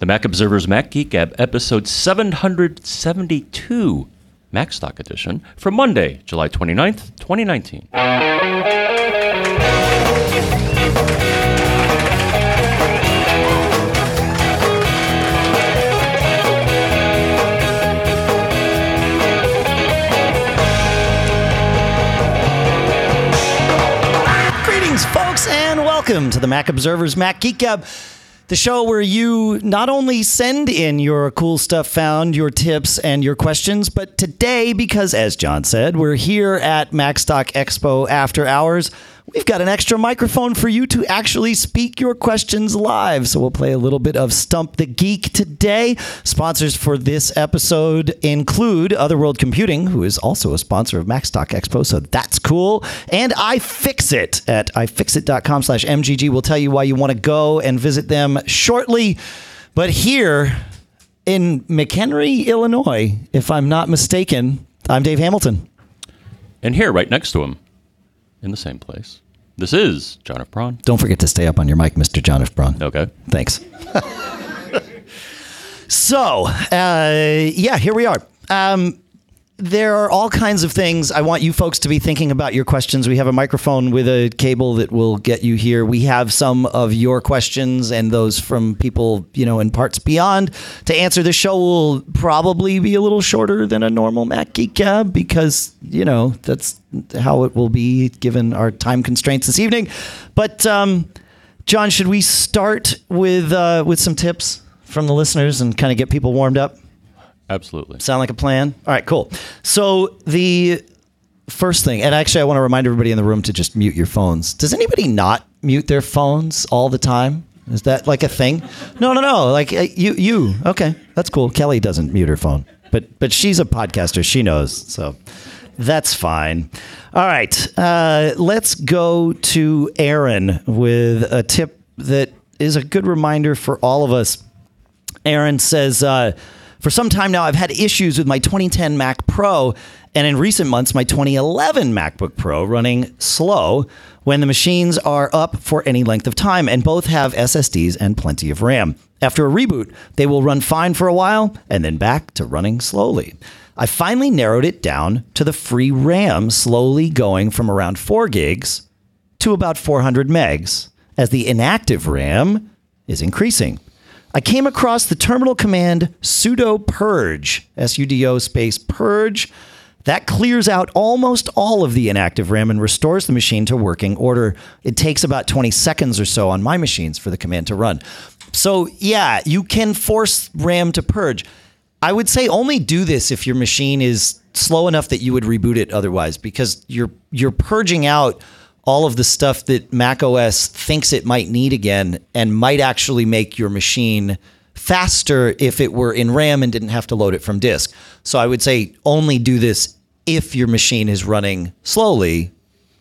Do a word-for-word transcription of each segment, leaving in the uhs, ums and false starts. The Mac Observer's Mac Geek Gab, episode seven hundred seventy-two, MacStock edition, for Monday, July twenty-ninth, twenty nineteen. Greetings, folks, and welcome to the Mac Observer's Mac Geek Gab, the show where you not only send in your cool stuff found, your tips, and your questions, but today, because as John said, we're here at MacStock Expo After Hours, we've got an extra microphone for you to actually speak your questions live. So we'll play a little bit of Stump the Geek today. Sponsors for this episode include Otherworld Computing, who is also a sponsor of MacStock Expo, so that's cool. And iFixit at i fixit dot com slash m g g. We'll tell you why you want to go and visit them shortly. But here in McHenry, Illinois, if I'm not mistaken, I'm Dave Hamilton. And here, right next to him, in the same place, this is John F. Braun. Don't forget to stay up on your mic, Mister John F. Braun. Okay. Thanks. So, uh, yeah, here we are. Um, there are all kinds of things. I want you folks to be thinking about your questions. We have a microphone with a cable that will get you here. We have some of your questions and those from people, you know, in parts beyond. To answer, this show will probably be a little shorter than a normal Mac Geek Gab because, you know, that's how it will be given our time constraints this evening. But um, John, should we start with uh, with some tips from the listeners and kind of get people warmed up? Absolutely. Sound like a plan? All right, cool. So the first thing, and actually I want to remind everybody in the room to just mute your phones. Does anybody not mute their phones all the time? Is that like a thing? No, no, no. Like uh, you, you. Okay, that's cool. Kelly doesn't mute her phone, but but she's a podcaster. She knows. So that's fine. All right. Uh, let's go to Aaron with a tip that is a good reminder for all of us. Aaron says, uh, for some time now, I've had issues with my twenty ten Mac Pro, and in recent months, my twenty eleven MacBook Pro running slow when the machines are up for any length of time, and both have S S Ds and plenty of RAM. After a reboot, they will run fine for a while, and then back to running slowly. I finally narrowed it down to the free RAM, slowly going from around four gigs to about four hundred megs, as the inactive RAM is increasing. I came across the terminal command sudo purge, S U D O space purge. That clears out almost all of the inactive RAM and restores the machine to working order. It takes about twenty seconds or so on my machines for the command to run. So yeah, you can force RAM to purge. I would say only do this if your machine is slow enough that you would reboot it otherwise, because you're you're purging out all of the stuff that macOS thinks it might need again and might actually make your machine faster if it were in RAM and didn't have to load it from disk. So I would say only do this if your machine is running slowly,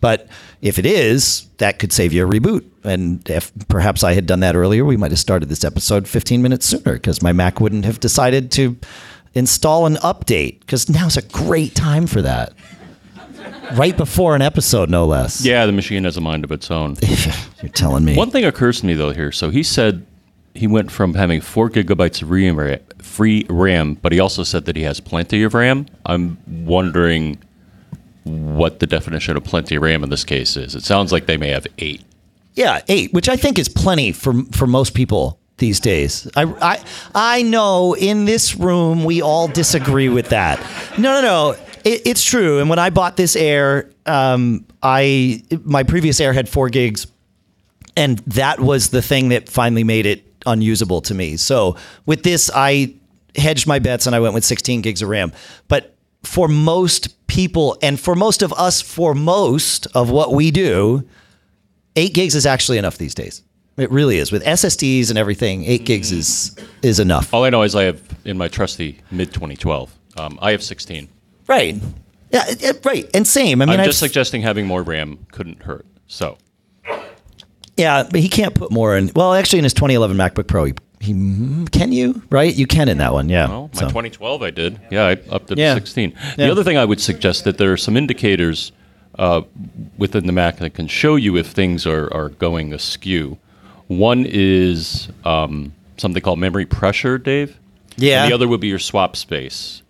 but if it is, that could save you a reboot. And if perhaps I had done that earlier, we might have started this episode fifteen minutes sooner because my Mac wouldn't have decided to install an update, because now's a great time for that. Right before an episode, no less. Yeah, the machine has a mind of its own. You're telling me. One thing occurs to me, though, here. So he said he went from having four gigabytes of RAM, free RAM, but he also said that he has plenty of RAM. I'm wondering what the definition of plenty of RAM in this case is. It sounds like they may have eight. Yeah, eight, which I think is plenty for for most people these days. I, I, I know in this room we all disagree with that. No, no, no. It, it's true. And when I bought this Air, um, I my previous Air had four gigs, and that was the thing that finally made it unusable to me. So with this, I hedged my bets and I went with sixteen gigs of RAM. But for most people, and for most of us, for most of what we do, Eight gigs is actually enough these days. It really is. With S S Ds and everything, eight gigs is is enough. All I know is I have, in my trusty mid twenty twelve, um, I have sixteen. Right. Yeah, it, right. And same. I mean, I'm just I've, suggesting having more RAM couldn't hurt. So. Yeah, but he can't put more in. Well, actually, in his twenty eleven MacBook Pro, he, he can you? Right? You can in that one, yeah. Well, my so. twenty twelve I did. Yeah, I upped it yeah. to sixteen. Yeah. The other thing I would suggest that there are some indicators Uh, within the Mac that can show you if things are, are going askew. One is um, something called memory pressure, Dave. Yeah. And the other would be your swap space.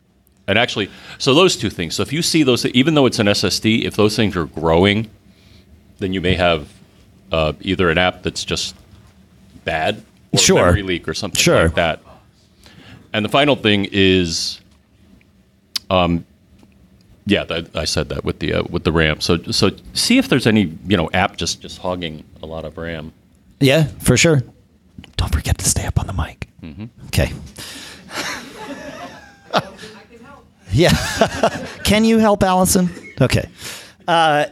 And actually, so those two things. So if you see those, even though it's an S S D, if those things are growing, then you may have uh, either an app that's just bad or sure. memory leak or something sure. like that. And the final thing is, um, yeah, th- I said that with the uh, with the RAM. So so see if there's any you know app just, just hogging a lot of RAM. Yeah, for sure. Don't forget to stay up on the mic. Mm-hmm. Okay. Yeah. Can you help, Allison? Okay. Uh,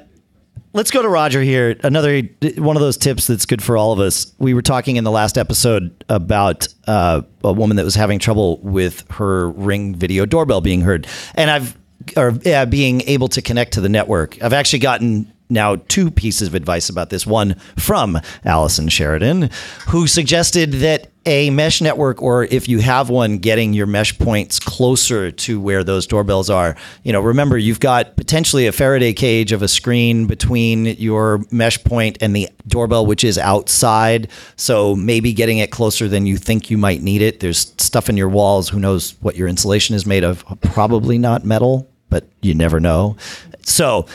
let's go to Roger here. Another one of those tips that's good for all of us. We were talking in the last episode about uh, a woman that was having trouble with her Ring video doorbell being heard, and I've or yeah, being able to connect to the network. I've actually gotten now two pieces of advice about this. One from Allison Sheridan, who suggested that a mesh network, or if you have one, getting your mesh points closer to where those doorbells are. You know, remember, you've got potentially a Faraday cage of a screen between your mesh point and the doorbell, which is outside. So maybe getting it closer than you think you might need it. There's stuff in your walls. Who knows what your insulation is made of? Probably not metal, but you never know. So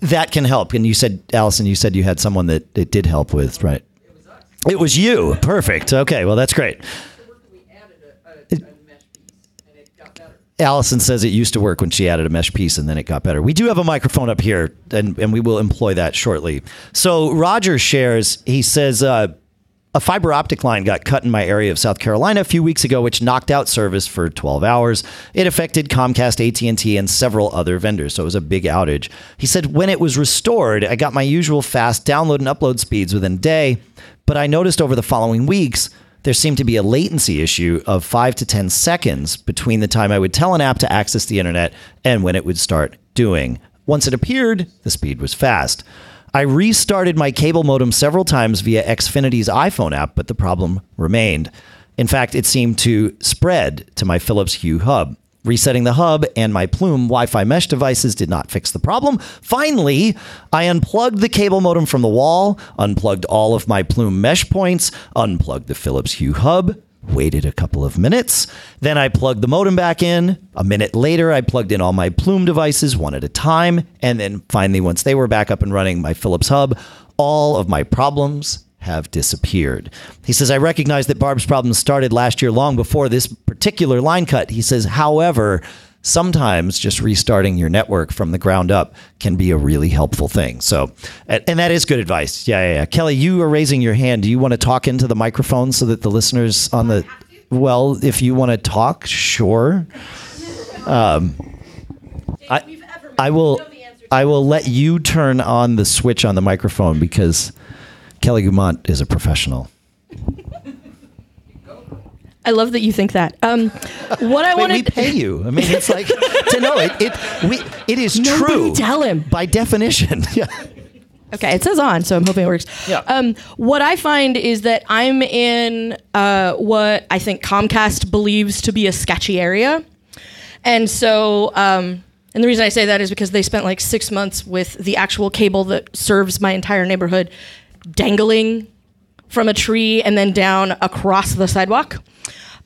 that can help. And you said, Allison, you said you had someone that it did help with, right? It was you. Perfect. Okay. Well, that's great. We added a, a, a mesh piece, and it got better. Allison says it used to work when she added a mesh piece, and then it got better. We do have a microphone up here, and, and we will employ that shortly. So Roger shares, he says, uh, a fiber optic line got cut in my area of South Carolina a few weeks ago, which knocked out service for twelve hours. It affected Comcast, A T and T, and several other vendors, so it was a big outage. He said, when it was restored, I got my usual fast download and upload speeds within a day, but I noticed over the following weeks, there seemed to be a latency issue of five to ten seconds between the time I would tell an app to access the internet and when it would start doing. Once it appeared, the speed was fast. I restarted my cable modem several times via Xfinity's iPhone app, but the problem remained. In fact, it seemed to spread to my Philips Hue hub. Resetting the hub and my Plume Wi-Fi mesh devices did not fix the problem. Finally, I unplugged the cable modem from the wall, unplugged all of my Plume mesh points, unplugged the Philips Hue hub, waited a couple of minutes. Then I plugged the modem back in. A minute later, I plugged in all my Plume devices one at a time. And then finally, once they were back up and running, my Philips hub, all of my problems have disappeared. He says, I recognize that Barb's problems started last year long before this particular line cut. He says, however, sometimes just restarting your network from the ground up can be a really helpful thing. So, and that is good advice. Yeah, yeah, yeah. Kelly, you are raising your hand. Do you want to talk into the microphone so that the listeners on the, well, if you want to talk, sure. Um, I, I will, I will let you turn on the switch on the microphone because Kelly Goumont is a professional. I love that you think that. Um, what I want to we pay you. I mean, it's like to know it. It we it is Nobody true. Tell him by definition. Yeah. Okay, it says on, so I'm hoping it works. Yeah. Um, what I find is that I'm in uh, what I think Comcast believes to be a sketchy area, and so um, and the reason I say that is because they spent like six months with the actual cable that serves my entire neighborhood dangling from a tree and then down across the sidewalk.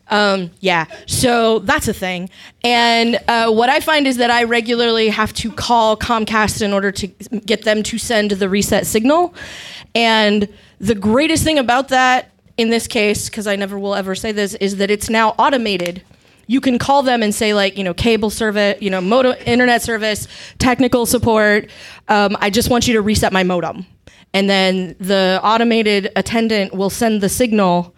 Um, yeah, so that's a thing. And uh, what I find is that I regularly have to call Comcast in order to get them to send the reset signal. And the greatest thing about that, in this case, because I never will ever say this, is that it's now automated. You can call them and say, like, you know, cable service, you know, modem, internet service, technical support. Um, I just want you to reset my modem. And then the automated attendant will send the signal.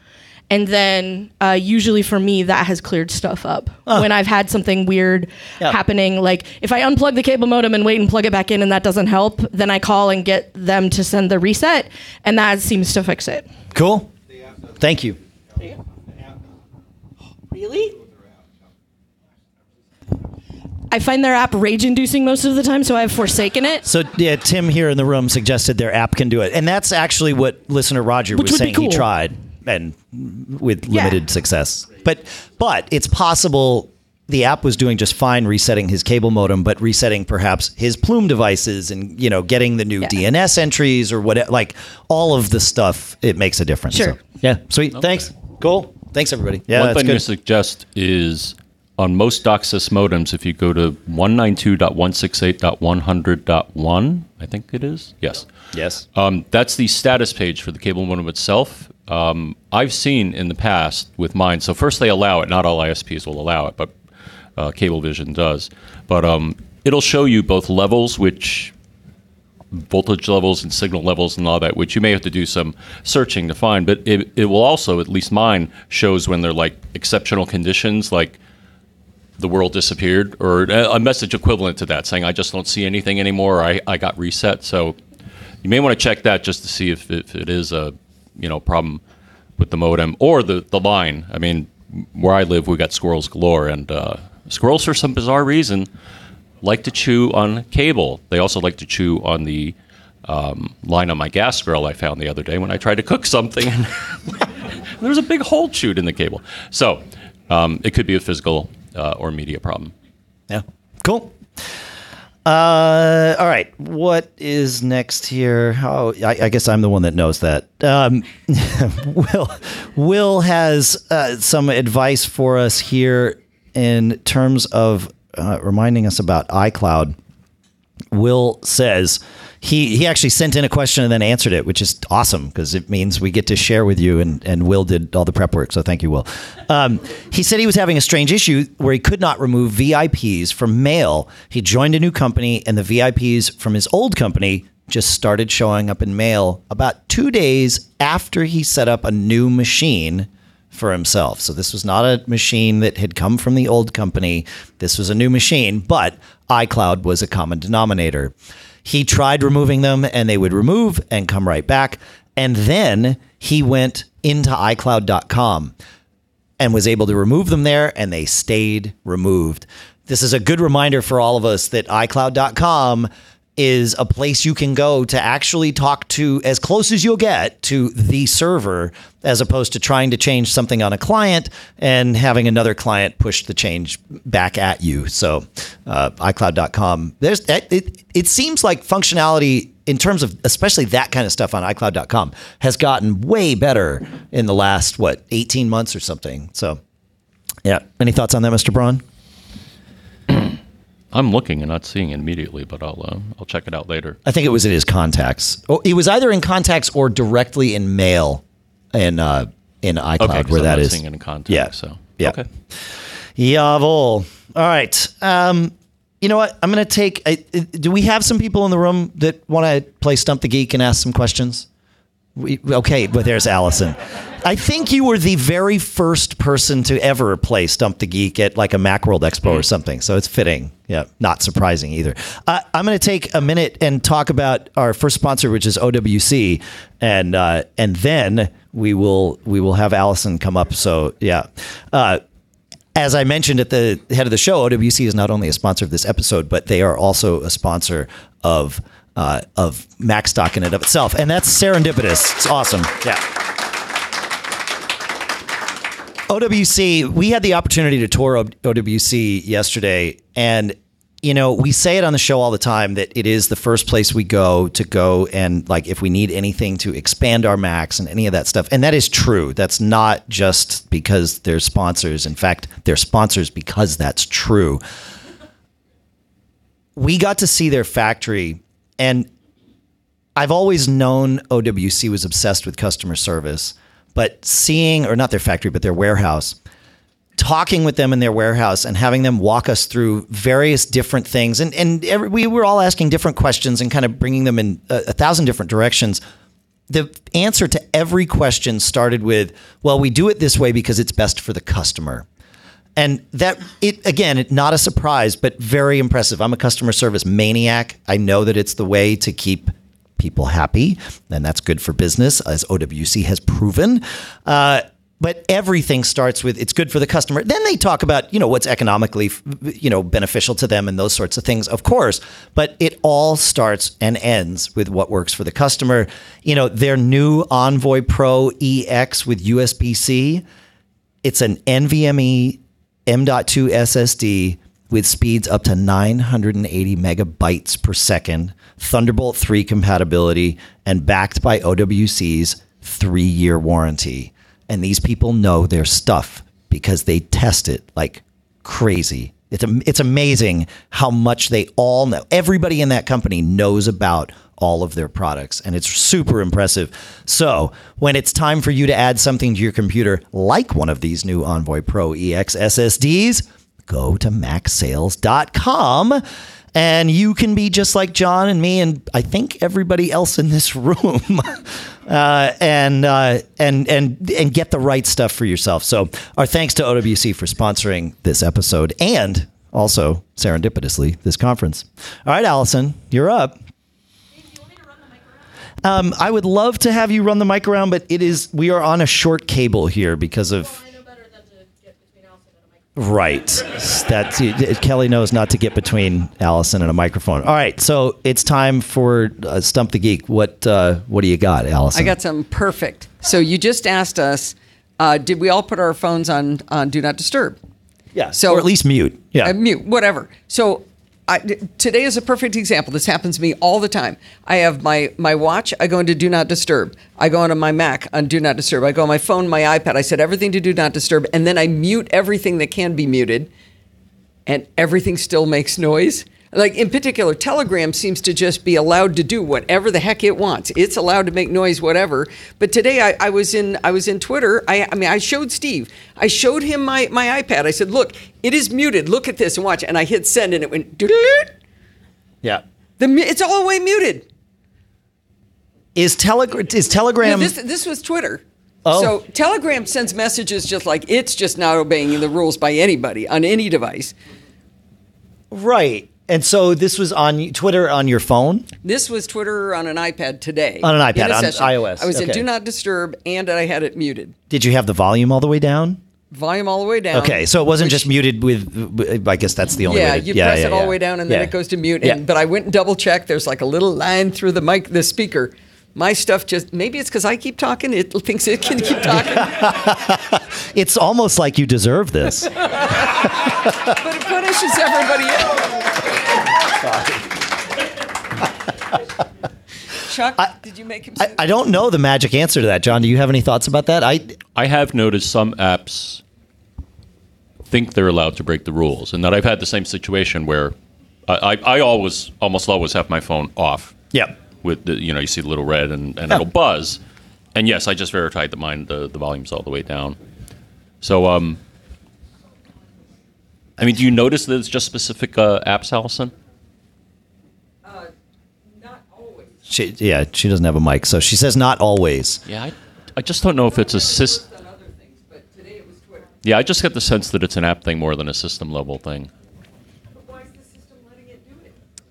And then uh, usually for me, that has cleared stuff up. Oh. When I've had something weird yep. happening, like if I unplug the cable modem and wait and plug it back in and that doesn't help, then I call and get them to send the reset. And that seems to fix it. Cool. Thank you. Really? I find their app rage-inducing most of the time, so I've forsaken it. So, yeah, Tim here in the room suggested their app can do it. And that's actually what listener Roger Which was saying cool. he tried. And with limited yeah. success. But but it's possible the app was doing just fine resetting his cable modem, but resetting perhaps his Plume devices and, you know, getting the new yeah. D N S entries or whatever, like all of the stuff, it makes a difference. Sure. So, yeah. Sweet. Okay. Thanks. Cool. Thanks, everybody. Yeah, one thing good. to suggest is on most DOCSIS modems, if you go to one ninety-two dot one sixty-eight dot one hundred dot one, I think it is. Yes. Yes. Um, that's the status page for the cable modem itself. Um, I've seen in the past with mine. So first they allow it. Not all I S Ps will allow it, but uh, Cablevision does. But um, it'll show you both levels, which voltage levels and signal levels and all that, which you may have to do some searching to find. But it, it will also, at least mine, shows when they're like exceptional conditions, like the world disappeared, or a message equivalent to that saying, I just don't see anything anymore, or, I, I got reset. So you may want to check that just to see if, if it is a you know problem with the modem or the, the line. I mean, where I live, we got squirrels galore, and uh, squirrels, for some bizarre reason, like to chew on cable. They also like to chew on the um, line on my gas grill I found the other day when I tried to cook something. There was a big hole chewed in the cable. So um, it could be a physical uh, or media problem. Yeah. Cool. Uh, all right. What is next here? Oh, I, I guess I'm the one that knows that. Um, Will, Will has uh, some advice for us here in terms of Uh, reminding us about iCloud. Will says he he actually sent in a question and then answered it, which is awesome because it means we get to share with you, and, and Will did all the prep work, so thank you, Will. Um, he said he was having a strange issue where he could not remove V I Ps from mail. He joined a new company, and the V I Ps from his old company just started showing up in mail about two days after he set up a new machine for himself. So this was not a machine that had come from the old company. This was a new machine, but iCloud was a common denominator. He tried removing them, and they would remove and come right back. And then he went into iCloud dot com and was able to remove them there, and they stayed removed. This is a good reminder for all of us that iCloud dot com is a place you can go to actually talk to, as close as you'll get to the server, as opposed to trying to change something on a client and having another client push the change back at you. So uh, iCloud dot com, there's it, it seems like functionality in terms of especially that kind of stuff on iCloud dot com has gotten way better in the last, what, eighteen months or something. So yeah, any thoughts on that, Mister Braun? I'm looking and not seeing it immediately, but I'll uh, I'll check it out later. I think it was in his contacts. Oh, it was either in contacts or directly in mail, and uh, in iCloud, okay, where I'm that not is. Seeing it in contacts, yeah. So yeah. Okay. Jawohl. All right. Um, you know what? I'm going to take. I, I, do we have some people in the room that want to play Stump the Geek and ask some questions? We, okay, but there's Allison. I think you were the very first person to ever play Stump the Geek at like a Macworld Expo or something, so it's fitting. Yeah, not surprising either. Uh, I'm going to take a minute and talk about our first sponsor, which is O W C, and uh, and then we will we will have Allison come up. So yeah. Uh, As I mentioned at the head of the show, O W C is not only a sponsor of this episode, but they are also a sponsor of uh, of MacStock in and of itself, and that's serendipitous. It's awesome. Yeah. O W C. We had the opportunity to tour O W C yesterday, and you know we say it on the show all the time that it is the first place we go to go and like if we need anything to expand our Macs and any of that stuff, and that is true. That's not just because they're sponsors. In fact, they're sponsors because that's true. We got to see their factory, and I've always known O W C was obsessed with customer service, but seeing, or not their factory, but their warehouse, talking with them in their warehouse and having them walk us through various different things. And, and every, we were all asking different questions and kind of bringing them in a, a thousand different directions. The answer to every question started with, well, we do it this way because it's best for the customer. And that, it again, it, not a surprise, but very impressive. I'm a customer service maniac. I know that it's the way to keep people happy, and that's good for business, as O W C has proven. Uh, but everything starts with, it's good for the customer. Then they talk about, you know, what's economically, you know, beneficial to them and those sorts of things, of course. But it all starts and ends with what works for the customer. You know, their new Envoy Pro E X with U S B C, it's an NVMe M dot two S S D with speeds up to nine hundred eighty megabytes per second, Thunderbolt three compatibility, and backed by O W C's three-year warranty. And these people know their stuff because they test it like crazy. It's it's amazing how much they all know. Everybody in that company knows about all of their products, and it's super impressive. So when it's time for you to add something to your computer, like one of these new Envoy Pro E X S S Ds, go to mac sales dot com, and you can be just like John and me and I think everybody else in this room uh, and, uh, and, and, and get the right stuff for yourself. So our thanks to O W C for sponsoring this episode and also serendipitously this conference. All right, Allison, you're up. Um, I would love to have you run the mic around, but it is we are on a short cable here because of. Well, I know better than to get between Allison and a microphone. Right. That's it. Kelly knows not to get between Allison and a microphone. All right, so it's time for uh, Stump the Geek. What uh, what do you got, Allison? I got some perfect. So you just asked us, uh, did we all put our phones on on Do Not Disturb? Yeah. So or at least mute. Yeah. Uh, mute. Whatever. So. I, today is a perfect example. This happens to me all the time. I have my, my watch. I go into Do Not Disturb. I go into my Mac on Do Not Disturb. I go on my phone, my iPad. I set everything to Do Not Disturb, and then I mute everything that can be muted, and everything still makes noise. Like, in particular, Telegram seems to just be allowed to do whatever the heck it wants. It's allowed to make noise, whatever. But today I, I was in I was in Twitter. I, I mean, I showed Steve. I showed him my, my iPad. I said, look, it is muted. Look at this and watch. And I hit send, and it went, doo-doo-doo. Yeah. The, it's all the way muted. Is, teleg- is Telegram... No, this, this was Twitter. Oh. So Telegram sends messages just like it's just not obeying the rules by anybody on any device. Right. And so this was on Twitter on your phone? This was Twitter on an iPad today. On an iPad, on iOS. I was okay. in Do Not Disturb, and I had it muted. Did you have the volume all the way down? Volume all the way down. Okay, so it wasn't which, just muted with, I guess that's the only yeah, way. To, you yeah, you press yeah, it all the yeah. way down, and yeah. then it goes to mute. And, yeah. But I went and double-checked. There's like a little line through the mic, the speaker. My stuff just, maybe it's because I keep talking. It thinks it can keep talking. It's almost like you deserve this. But it punishes everybody else. Chuck, I, did you make him I, I don't know the magic answer to that. John, do you have any thoughts about that? I I have noticed some apps think they're allowed to break the rules, and that I've had the same situation where I, I, I always, almost always have my phone off. Yep. With the, you know, you see the little red and, and oh. it'll buzz. And yes, I just verified that mine, the, the volume's all the way down. So, um, I mean, do you notice that it's just specific uh, apps, Allison? Uh, not always. She, yeah, she doesn't have a mic, so she says not always. Yeah, I, I just don't know if it's a system. Yeah, I just get the sense that it's an app thing more than a system level thing.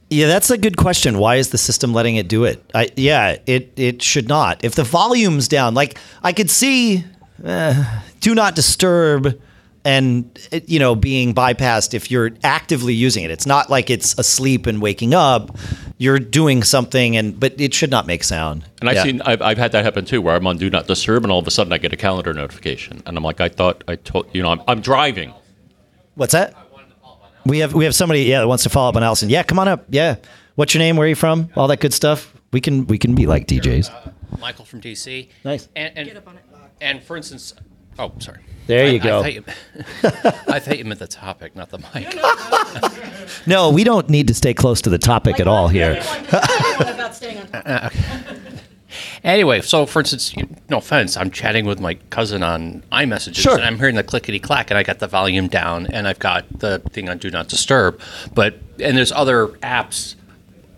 Yeah, that's a good question. Why is the system letting it do it? I, yeah, it, it should not. If the volume's down, like I could see uh, Do Not Disturb and, you know, being bypassed if you're actively using it. It's not like it's asleep and waking up. You're doing something, and but it should not make sound. And I've yeah. seen, I've, I've had that happen too, where I'm on Do Not Disturb and all of a sudden I get a calendar notification. And I'm like, I thought I told, you know, I'm, I'm driving. What's that? We have we have somebody yeah that wants to follow up on Allison. Yeah, come on up. Yeah, what's your name? Where are you from? All that good stuff. We can we can be like D Js. Uh, Michael from D C. Nice. And, and, Get up on it. And for instance, oh sorry. There I, you go. I thought you, I thought you meant the topic, not the mic. No, we don't need to stay close to the topic like, at all here. About staying on topic. Anyway, so for instance, no offense, I'm chatting with my cousin on iMessages, sure. and I'm hearing the clickety-clack, and I got the volume down, and I've got the thing on Do Not Disturb. But and there's other apps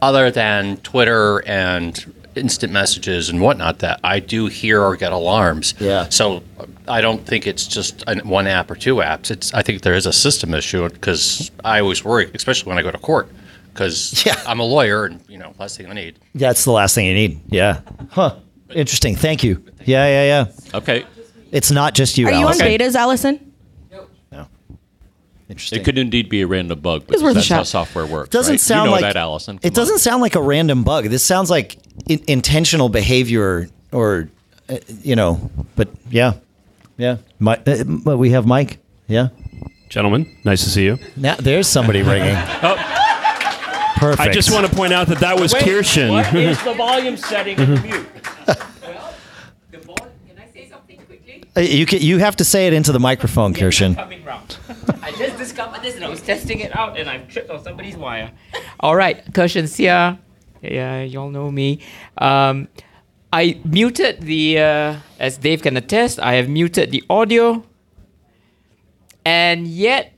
other than Twitter and instant messages and whatnot that I do hear or get alarms. Yeah. So I don't think it's just one app or two apps. It's I think there is a system issue because I always worry, especially when I go to court. Because yeah. I'm a lawyer, and you know, last thing I need. Yeah, it's the last thing you need. Yeah. Huh. Interesting. Thank you. Yeah, yeah, yeah. Okay. It's not just you. Are Allison. You on okay. betas, Allison? No. No. Interesting. It could indeed be a random bug, but that's how software works. Doesn't right? sound you know like that, Allison. Come it doesn't on. Sound like a random bug. This sounds like in- intentional behavior, or uh, you know. But yeah, yeah. My, uh, we have Mike. Yeah. Gentlemen, nice to see you. Now there's somebody ringing. Oh. Perfect. I just want to point out that that was Wait, Kirschen. What is the volume setting? Mute. Well, the volume. Can I say something quickly? You can, you have to say it into the microphone, yeah, Kirschen. Coming round. I just discovered this and I was testing it out and I've tripped on somebody's wire. All right, Kirschen's here. Yeah, y'all know me. Um, I muted the, uh, as Dave can attest, I have muted the audio. And yet,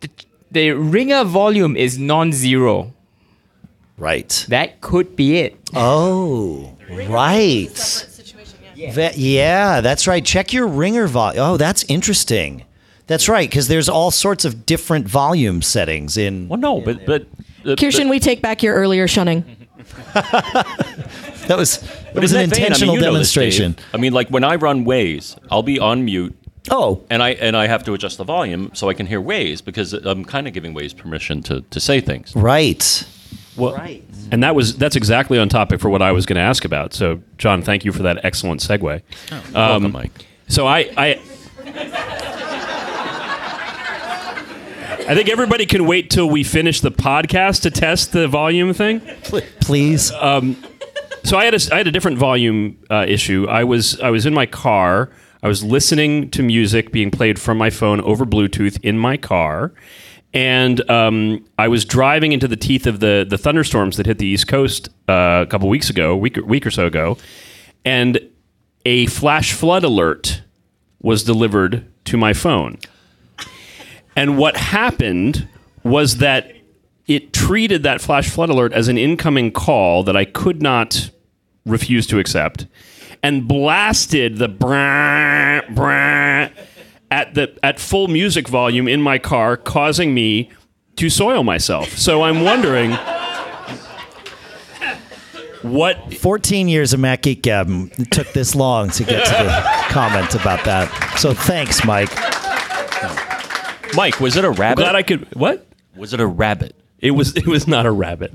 the, the ringer volume is non-zero. Right. That could be it. Oh, right. Situation, yeah. Yeah. That, yeah, that's right. Check your ringer volume. Oh, that's interesting. That's right, because there's all sorts of different volume settings in... Well, no, but... but uh, Kirschen, we take back your earlier shunning. That was, that was an that intentional I mean, demonstration. This, I mean, like, when I run Waze, I'll be on mute. Oh. And I and I have to adjust the volume so I can hear Waze, because I'm kind of giving Waze permission to, to say things. Right. Well, right. And that was that's exactly on topic for what I was going to ask about. So, John, thank you for that excellent segue. Oh, um, welcome, Mike. So I... I I think everybody can wait till we finish the podcast to test the volume thing. Please. Um, so I had a, I had a different volume uh, issue. I was I was in my car. I was listening to music being played from my phone over Bluetooth in my car. And um, I was driving into the teeth of the, the thunderstorms that hit the East Coast uh, a couple weeks ago, a week, week or so ago. And a flash flood alert was delivered to my phone. And what happened was that it treated that flash flood alert as an incoming call that I could not refuse to accept, and blasted the brah, brah at the at full music volume in my car, causing me to soil myself. So I'm wondering what fourteen years of Mac Geek Gab took this long to get to the comment about that. So thanks, Mike. Mike, was it a rabbit? I'm glad I could. What? Was it a rabbit? It was. It was not a rabbit.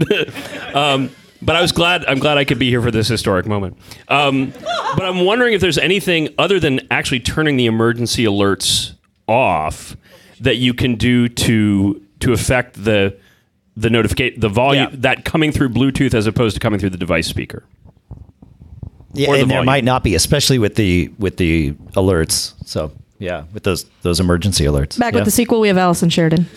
um, but I was glad. I'm glad I could be here for this historic moment. Um, but I'm wondering if there's anything other than actually turning the emergency alerts off that you can do to to affect the the notification, the volume yeah. that coming through Bluetooth as opposed to coming through the device speaker. Yeah, or and the there might not be, especially with the with the alerts. So. Yeah, with those those emergency alerts. Back yeah. with the sequel, we have Allison Sheridan.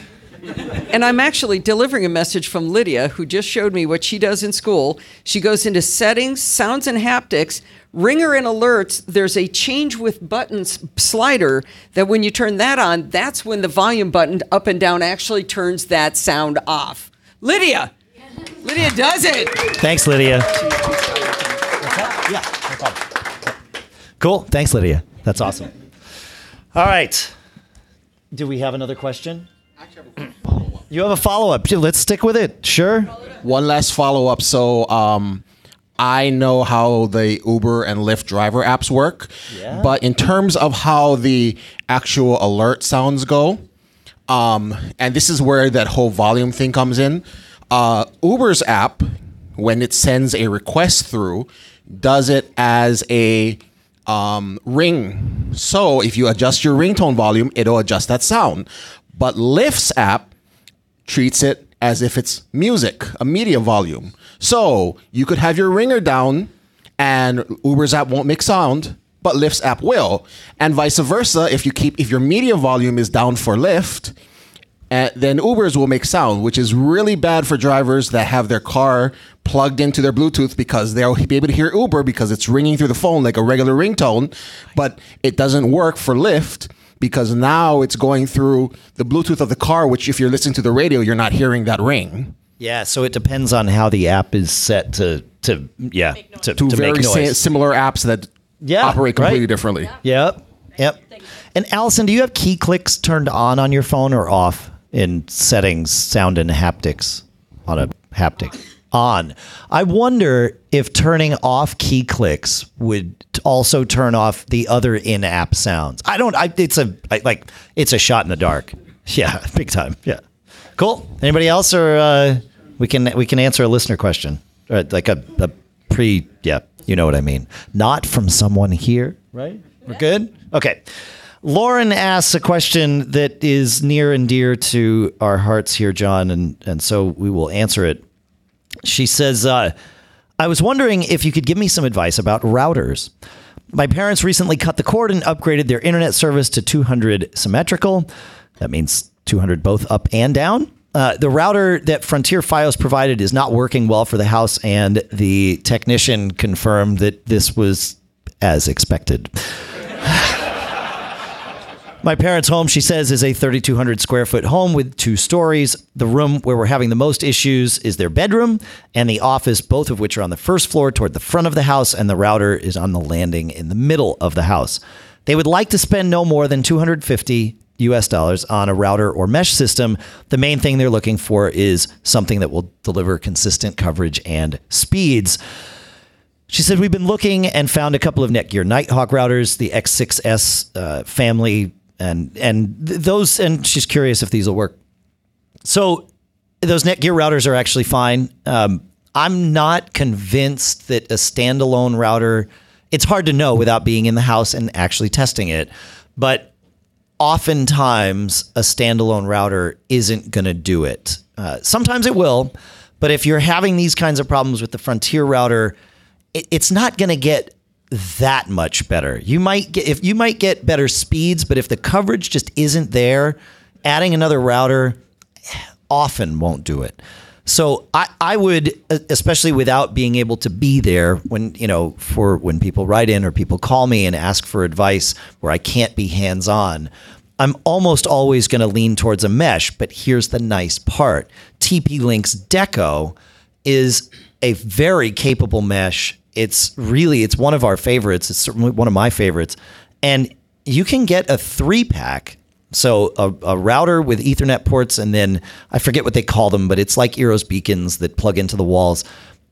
And I'm actually delivering a message from Lydia, who just showed me what she does in school. She goes into settings, sounds and haptics, ringer and alerts. There's a change with buttons slider that when you turn that on, that's when the volume button up and down actually turns that sound off. Lydia! Lydia does it! Thanks, Lydia. Yeah, no problem. Cool. Thanks, Lydia. That's awesome. All right. Do we have another question? Actually, I have a follow-up. You have a follow-up. Let's stick with it. Sure. One last follow-up. So um, I know how the Uber and Lyft driver apps work. Yeah. But in terms of how the actual alert sounds go, um, and this is where that whole volume thing comes in, uh, Uber's app, when it sends a request through, does it as a... Um, ring. So if you adjust your ringtone volume, it'll adjust that sound. But Lyft's app treats it as if it's music, a media volume. So you could have your ringer down and Uber's app won't make sound, but Lyft's app will. And vice versa, if you keep if your media volume is down for Lyft, uh, then Uber's will make sound, which is really bad for drivers that have their car plugged into their Bluetooth, because they'll be able to hear Uber because it's ringing through the phone like a regular ringtone, but it doesn't work for Lyft because now it's going through the Bluetooth of the car, which if you're listening to the radio, you're not hearing that ring. Yeah, so it depends on how the app is set to, to yeah, to, to, to very make noise. Similar apps that yeah, operate completely right? differently. Yeah. Yep, yep. And Allison, do you have key clicks turned on on your phone or off in settings, sound and haptics on a haptic? On. I wonder if turning off key clicks would also turn off the other in-app sounds. I don't. I, it's a I, like it's a shot in the dark. Yeah, big time. Yeah, cool. Anybody else, or uh, we can we can answer a listener question, or like a, a pre. Yeah, you know what I mean. Not from someone here, right? We're good. Okay. Lauren asks a question that is near and dear to our hearts here, John, and and so we will answer it. She says, uh, I was wondering if you could give me some advice about routers. My parents recently cut the cord and upgraded their internet service to two hundred symmetrical. That means two hundred both up and down. Uh, the router that Frontier Fios provided is not working well for the house, and the technician confirmed that this was as expected. My parents' home, she says, is a thirty-two hundred square foot home with two stories. The room where we're having the most issues is their bedroom and the office, both of which are on the first floor toward the front of the house, and the router is on the landing in the middle of the house. They would like to spend no more than two hundred fifty U S dollars on a router or mesh system. The main thing they're looking for is something that will deliver consistent coverage and speeds. She said, we've been looking and found a couple of Netgear Nighthawk routers, the X six S uh, family, and and those, and she's curious if these will work. So those Netgear routers are actually fine. Um, I'm not convinced that a standalone router, it's hard to know without being in the house and actually testing it, but oftentimes a standalone router isn't going to do it. Uh, sometimes it will, but if you're having these kinds of problems with the Frontier router, it, it's not going to get that much better. You might get if you might get better speeds, but if the coverage just isn't there, adding another router often won't do it. So I, I would, especially without being able to be there when, you know, for when people write in or people call me and ask for advice where I can't be hands-on, I'm almost always going to lean towards a mesh. But here's the nice part. T P-Link's Deco is a very capable mesh. It's really, it's one of our favorites. It's certainly one of my favorites. And you can get a three pack. So a, a router with Ethernet ports, and then I forget what they call them, but it's like Eero's beacons that plug into the walls.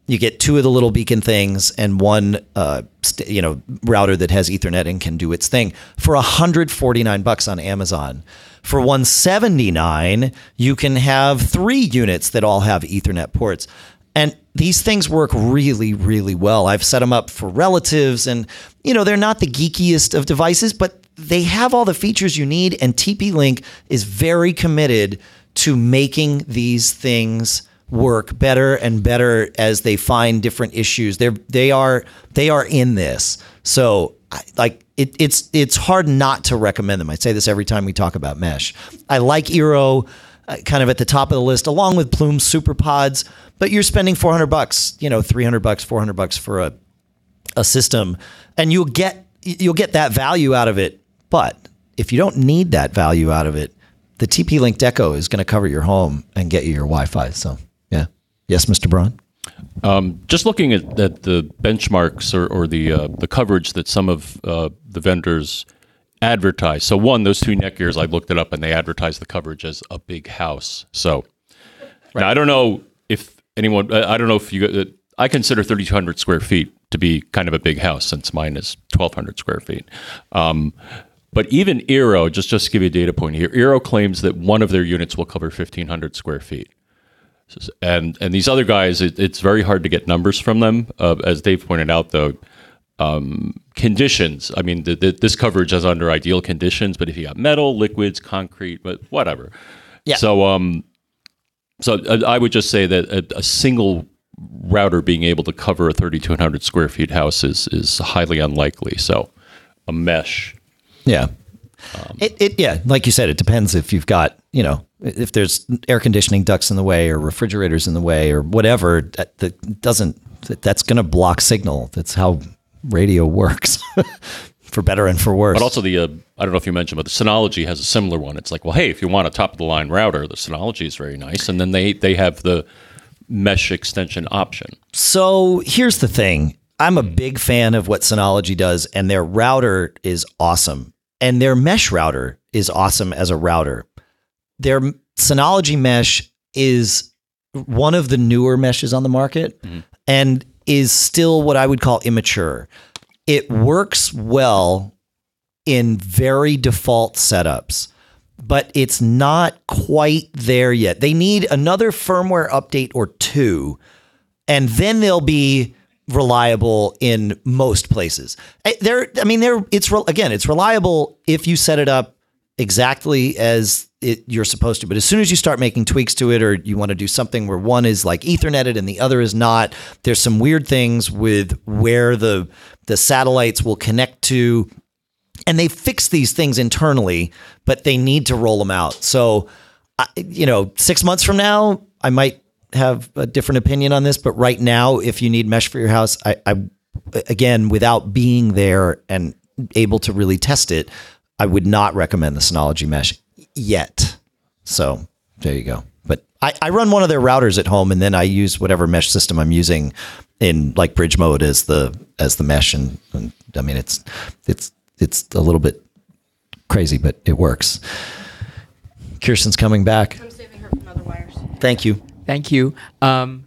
You get two of the little beacon things and one, uh, st- you know, router that has Ethernet and can do its thing for one hundred forty-nine bucks on Amazon. For one hundred seventy-nine, you can have three units that all have Ethernet ports. And these things work really, really well. I've set them up for relatives, and, you know, they're not the geekiest of devices, but they have all the features you need. And T P-Link is very committed to making these things work better and better as they find different issues. They're, they are, they are in this. So like it, it's, it's hard not to recommend them. I say this every time we talk about mesh. I like Eero uh, kind of at the top of the list, along with Plume SuperPods, but you're spending four hundred bucks, you know, three hundred bucks, four hundred bucks for a, a system, and you'll get, you'll get that value out of it. But if you don't need that value out of it, the T P-Link Deco is going to cover your home and get you your Wi-Fi. So, yeah. Yes, Mister Braun? Um, just looking at, at the benchmarks or, or the uh, the coverage that some of uh, the vendors advertise. So, one, those two Netgears, I looked it up, and they advertise the coverage as a big house. So, right. Now, I don't know if anyone, I don't know if you, uh, I consider thirty-two hundred square feet to be kind of a big house, since mine is twelve hundred square feet. Um, But even Eero, just, just to give you a data point here, Eero claims that one of their units will cover fifteen hundred square feet. And and these other guys, it, it's very hard to get numbers from them. Uh, as Dave pointed out, though, um, conditions. I mean, the, the, this coverage is under ideal conditions, but if you got metal, liquids, concrete, but whatever. Yeah. So, um, so I, I would just say that a, a single router being able to cover a thirty-two hundred square feet house is, is highly unlikely. So a mesh... Yeah. Um, it, it, yeah. Like you said, it depends if you've got, you know, if there's air conditioning ducts in the way or refrigerators in the way or whatever, that, that doesn't, that, that's going to block signal. That's how radio works for better and for worse. But also the, uh, I don't know if you mentioned, but the Synology has a similar one. It's like, well, hey, if you want a top of the line router, the Synology is very nice. And then they, they have the mesh extension option. So here's the thing. I'm a big fan of what Synology does, and their router is awesome. And their mesh router is awesome as a router. Their Synology mesh is one of the newer meshes on the market, mm-hmm. and is still what I would call immature. It works well in very default setups, but it's not quite there yet. They need another firmware update or two, and then they'll be reliable in most places. There, I mean, there. It's again, it's reliable if you set it up exactly as it, you're supposed to. But as soon as you start making tweaks to it, or you want to do something where one is like Etherneted and the other is not, there's some weird things with where the the satellites will connect to. And they fix these things internally, but they need to roll them out. So, you know, six months from now, I might have a different opinion on this. But right now, if you need mesh for your house, I, I again, without being there and able to really test it, I would not recommend the Synology mesh yet. So there you go. But I, I run one of their routers at home, and then I use whatever mesh system I'm using in like bridge mode as the as the mesh. And, and I mean, it's it's it's a little bit crazy, but it works. Kirsten's coming back. I'm saving her from other wires. Thank you. Thank you. Um,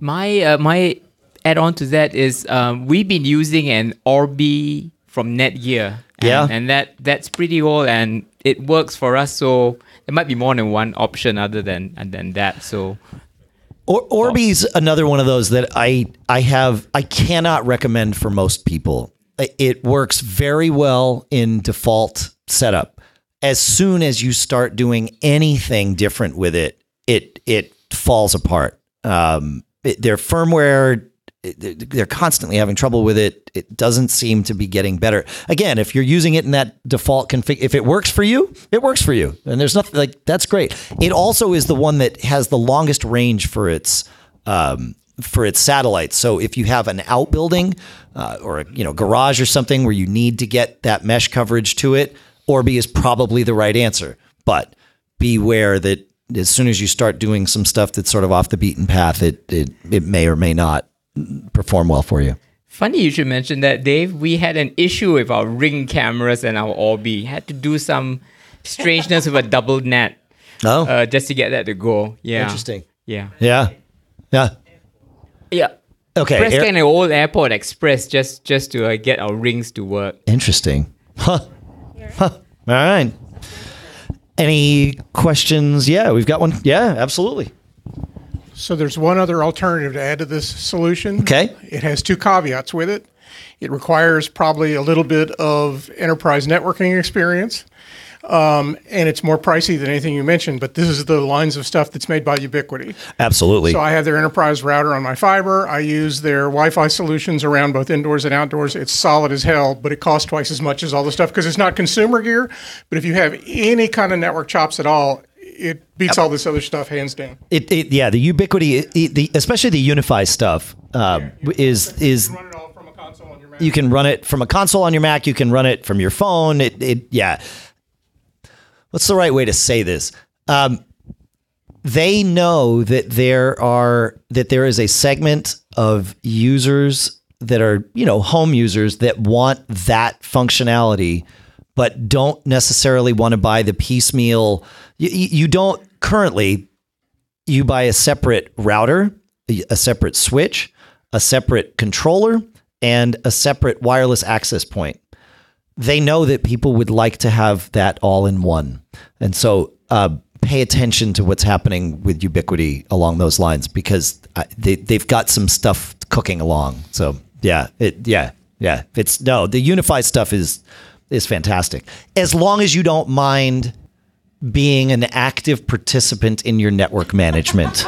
my uh, my add-on to that is um, we've been using an Orbi from Netgear. And, yeah. And that that's pretty old, and it works for us. So there might be more than one option other than and than that. So. Or, Orbi's oh. another one of those that I I have I cannot recommend for most people. It works very well in default setup. As soon as you start doing anything different with it, it it falls apart. Um, it, their firmware, it, they're constantly having trouble with it. It doesn't seem to be getting better. Again, if you're using it in that default config, if it works for you, it works for you. And there's nothing like that's great. It also is the one that has the longest range for its um, for its satellites. So if you have an outbuilding uh, or a you know garage or something where you need to get that mesh coverage to it, Orbi is probably the right answer, but beware that as soon as you start doing some stuff that's sort of off the beaten path, it it, it may or may not perform well for you. Funny you should mention that, Dave. We had an issue with our Ring cameras and our Orbi. Had to do some strangeness with a double net oh. uh, just to get that to go. Yeah. Interesting. Yeah. Yeah. Yeah. Yeah. Okay. Press Air- an old Airport Express just, just to uh, get our Rings to work. Interesting. Huh. Huh. All right. Any questions? Yeah, we've got one. Yeah, absolutely. So there's one other alternative to add to this solution. Okay. It has two caveats with it. It requires probably a little bit of enterprise networking experience, um, and it's more pricey than anything you mentioned, but this is the lines of stuff that's made by Ubiquiti. Absolutely. So I have their enterprise router on my fiber. I use their Wi-Fi solutions around both indoors and outdoors. It's solid as hell, but it costs twice as much as all the stuff because it's not consumer gear, but if you have any kind of network chops at all, it beats all this other stuff hands down. It, it yeah, the Ubiquiti, it, the, especially the Unifi stuff, uh, yeah, is is run it all from a console on your Mac. You can run it from a console on your Mac. You can run it from your phone. It it yeah. What's the right way to say this? Um, they know that there are that there is a segment of users that are you know home users that want that functionality, but don't necessarily want to buy the piecemeal. You, you don't currently, you buy a separate router, a separate switch, a separate controller, and a separate wireless access point. They know that people would like to have that all in one. And so uh, pay attention to what's happening with Ubiquiti along those lines, because they, they've got some stuff cooking along. So yeah, it, yeah, yeah. It's no, the Unifi stuff is, is fantastic. As long as you don't mind being an active participant in your network management.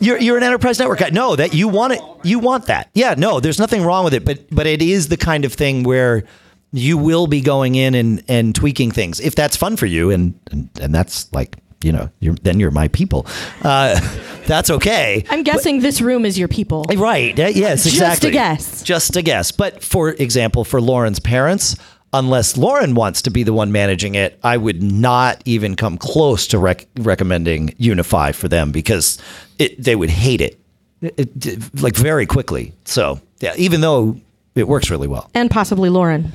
you're, you're an enterprise network guy. No, that you want it. You want that. Yeah, no, there's nothing wrong with it. But but it is the kind of thing where you will be going in and, and tweaking things if that's fun for you. And, and, and that's like, you know, you're, then you're my people. Uh, that's okay. I'm guessing but, this room is your people. Right. Yes, exactly. Just a guess. Just a guess. But for example, for Lauren's parents, unless Lauren wants to be the one managing it, I would not even come close to rec- recommending Unifi for them, because it, they would hate it, it, it like very quickly. So yeah, even though it works really well. And possibly Lauren.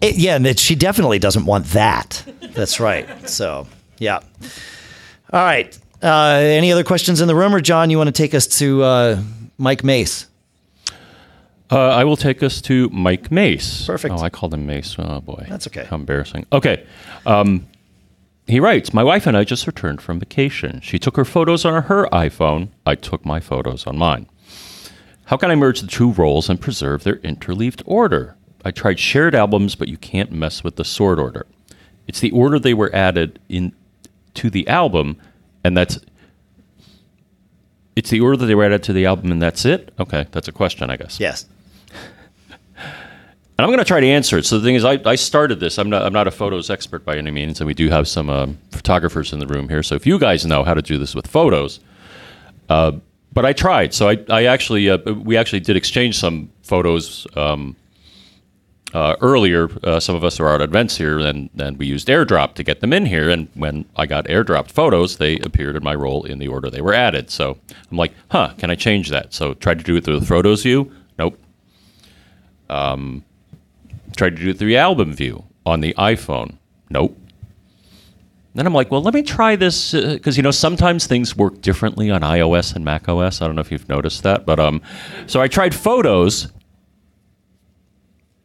It, yeah, and it, she definitely doesn't want that. That's right. So yeah. All right. Uh, any other questions in the room, or John, you want to take us to uh, Mike Mace? Uh, I will take us to Mike Mace. Perfect. Oh, I called him Mace. Oh, boy. That's okay. How embarrassing. Okay. Um, he writes, my wife and I just returned from vacation. She took her photos on her iPhone. I took my photos on mine. How can I merge the two roles and preserve their interleaved order? I tried shared albums, but you can't mess with the sort order. It's the order they were added in to the album, and that's... It's the order they write out to the album, and that's it? Okay, that's a question, I guess. Yes. And I'm going to try to answer it. So the thing is, I, I started this. I'm not I'm not a photos expert by any means, and we do have some um, photographers in the room here. So if you guys know how to do this with photos, uh, but I tried. So I I actually uh, we actually did exchange some photos um, uh, earlier. Uh, some of us are at events here, and and we used AirDrop to get them in here. And when I got AirDropped photos, they appeared in my roll in the order they were added. So I'm like, huh, can I change that? So tried to do it through the photos view. Nope. Um. Tried to do it through album view on the iPhone. Nope. Then I'm like, well, let me try this because, uh, you know, sometimes things work differently on iOS and macOS. I don't know if you've noticed that. But um, so I tried photos